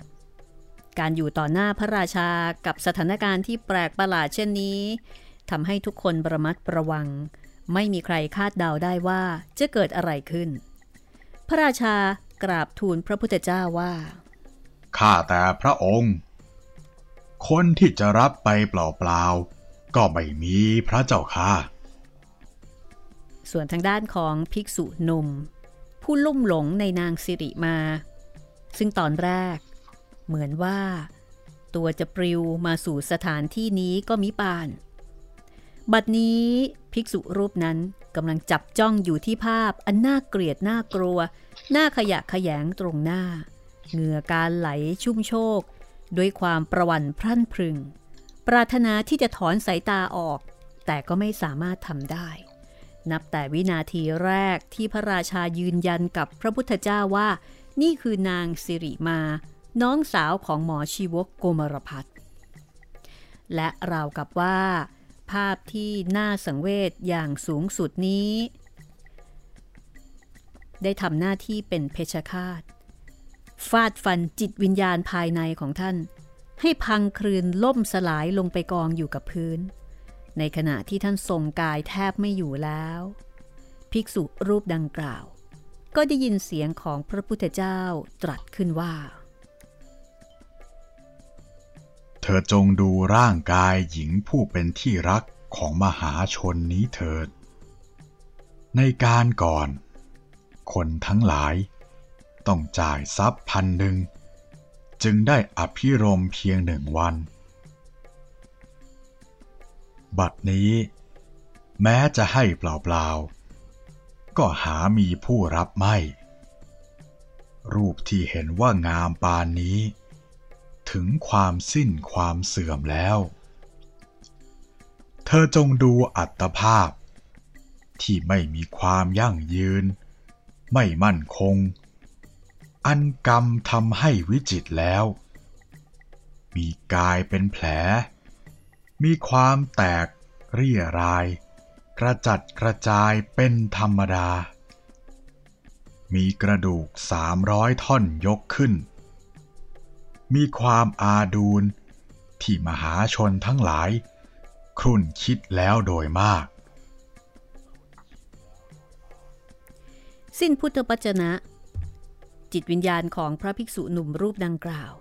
การอยู่ต่อหน้าพระราชากับสถานการณ์ที่แปลกประหลาดเช่นนี้ทำให้ทุกคนระมัดระวังไม่มีใครคาดเดาได้ว่าจะเกิดอะไรขึ้นพระราชากราบทูลพระพุทธเจ้าว่าข้าแต่พระองค์คนที่จะรับไปเปล่าๆก็ไม่มีพระเจ้าค่ะส่วนทางด้านของภิกษุหนุ่มผู้ลุ่มหลงในนางสิริมาซึ่งตอนแรกเหมือนว่าตัวจะปลิวมาสู่สถานที่นี้ก็มิปานบัดนี้ภิกษุรูปนั้นกำลังจับจ้องอยู่ที่ภาพอันน่าเกลียดน่ากลัวน่าขยะแขยงตรงหน้าเหงื่อการไหลชุ่มโชกด้วยความประหวั่นพรั่นพรึงปรารถนาที่จะถอนสายตาออกแต่ก็ไม่สามารถทำได้นับแต่วินาทีแรกที่พระราชายืนยันกับพระพุทธเจ้าว่านี่คือนางสิริมาน้องสาวของหมอชีวกโกมารพัทและราวกับว่าภาพที่น่าสังเวชอย่างสูงสุดนี้ได้ทำหน้าที่เป็นเพชฌฆาตฟาดฟันจิตวิญญาณภายในของท่านให้พังคลืนล่มสลายลงไปกองอยู่กับพื้นในขณะที่ท่านทรงกายแทบไม่อยู่แล้วภิกษุรูปดังกล่าวก็ได้ยินเสียงของพระพุทธเจ้าตรัสขึ้นว่าเธอจงดูร่างกายหญิงผู้เป็นที่รักของมหาชนนี้เถิดในการก่อนคนทั้งหลายต้องจ่ายทรัพย์พันหนึ่งจึงได้อภิรมย์เพียงหนึ่งวันบัดนี้แม้จะให้เปล่าๆก็หามีผู้รับไม่รูปที่เห็นว่างามปานนี้ถึงความสิ้นความเสื่อมแล้วเธอจงดูอัตภาพที่ไม่มีความยั่งยืนไม่มั่นคงอันกรรมทำให้วิจิตรแล้ว มีกายเป็นแผลมีความแตกเรี่ยรายกระจัดกระจายเป็นธรรมดามีกระดูกสามร้อยท่อนยกขึ้นมีความอาดูลที่มหาชนทั้งหลายครุ่นคิดแล้วโดยมากสิ้นพุทธวจนะจิตวิญญาณของพระภิกษุหนุ่มรูปดังกล่าว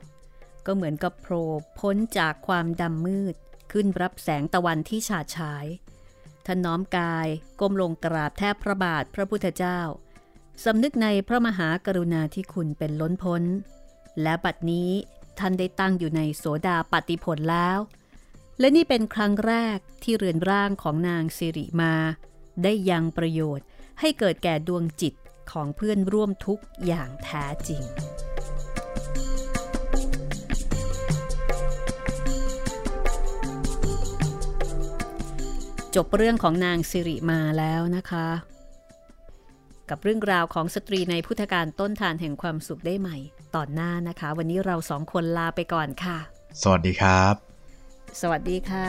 ก็เหมือนกับโผล่พ้นจากความดำมืดขึ้นรับแสงตะวันที่ฉาดฉายท่านน้อมกายก้มลงกราบแทบพระบาทพระพุทธเจ้าสำนึกในพระมหากรุณาธิคุณเป็นล้นพ้นและบัดนี้ท่านได้ตั้งอยู่ในโสดาปัตติผลแล้วและนี่เป็นครั้งแรกที่เรือนร่างของนางสิริมาได้ยังประโยชน์ให้เกิดแก่ดวงจิตของเพื่อนร่วมทุกข์อย่างแท้จริงจบเรื่องของนางสิริมาแล้วนะคะกับเรื่องราวของสตรีในพุทธกาลต้นฐานแห่งความสุขได้ใหม่ตอนหน้านะคะวันนี้เราสองคนลาไปก่อนค่ะสวัสดีครับสวัสดีค่ะ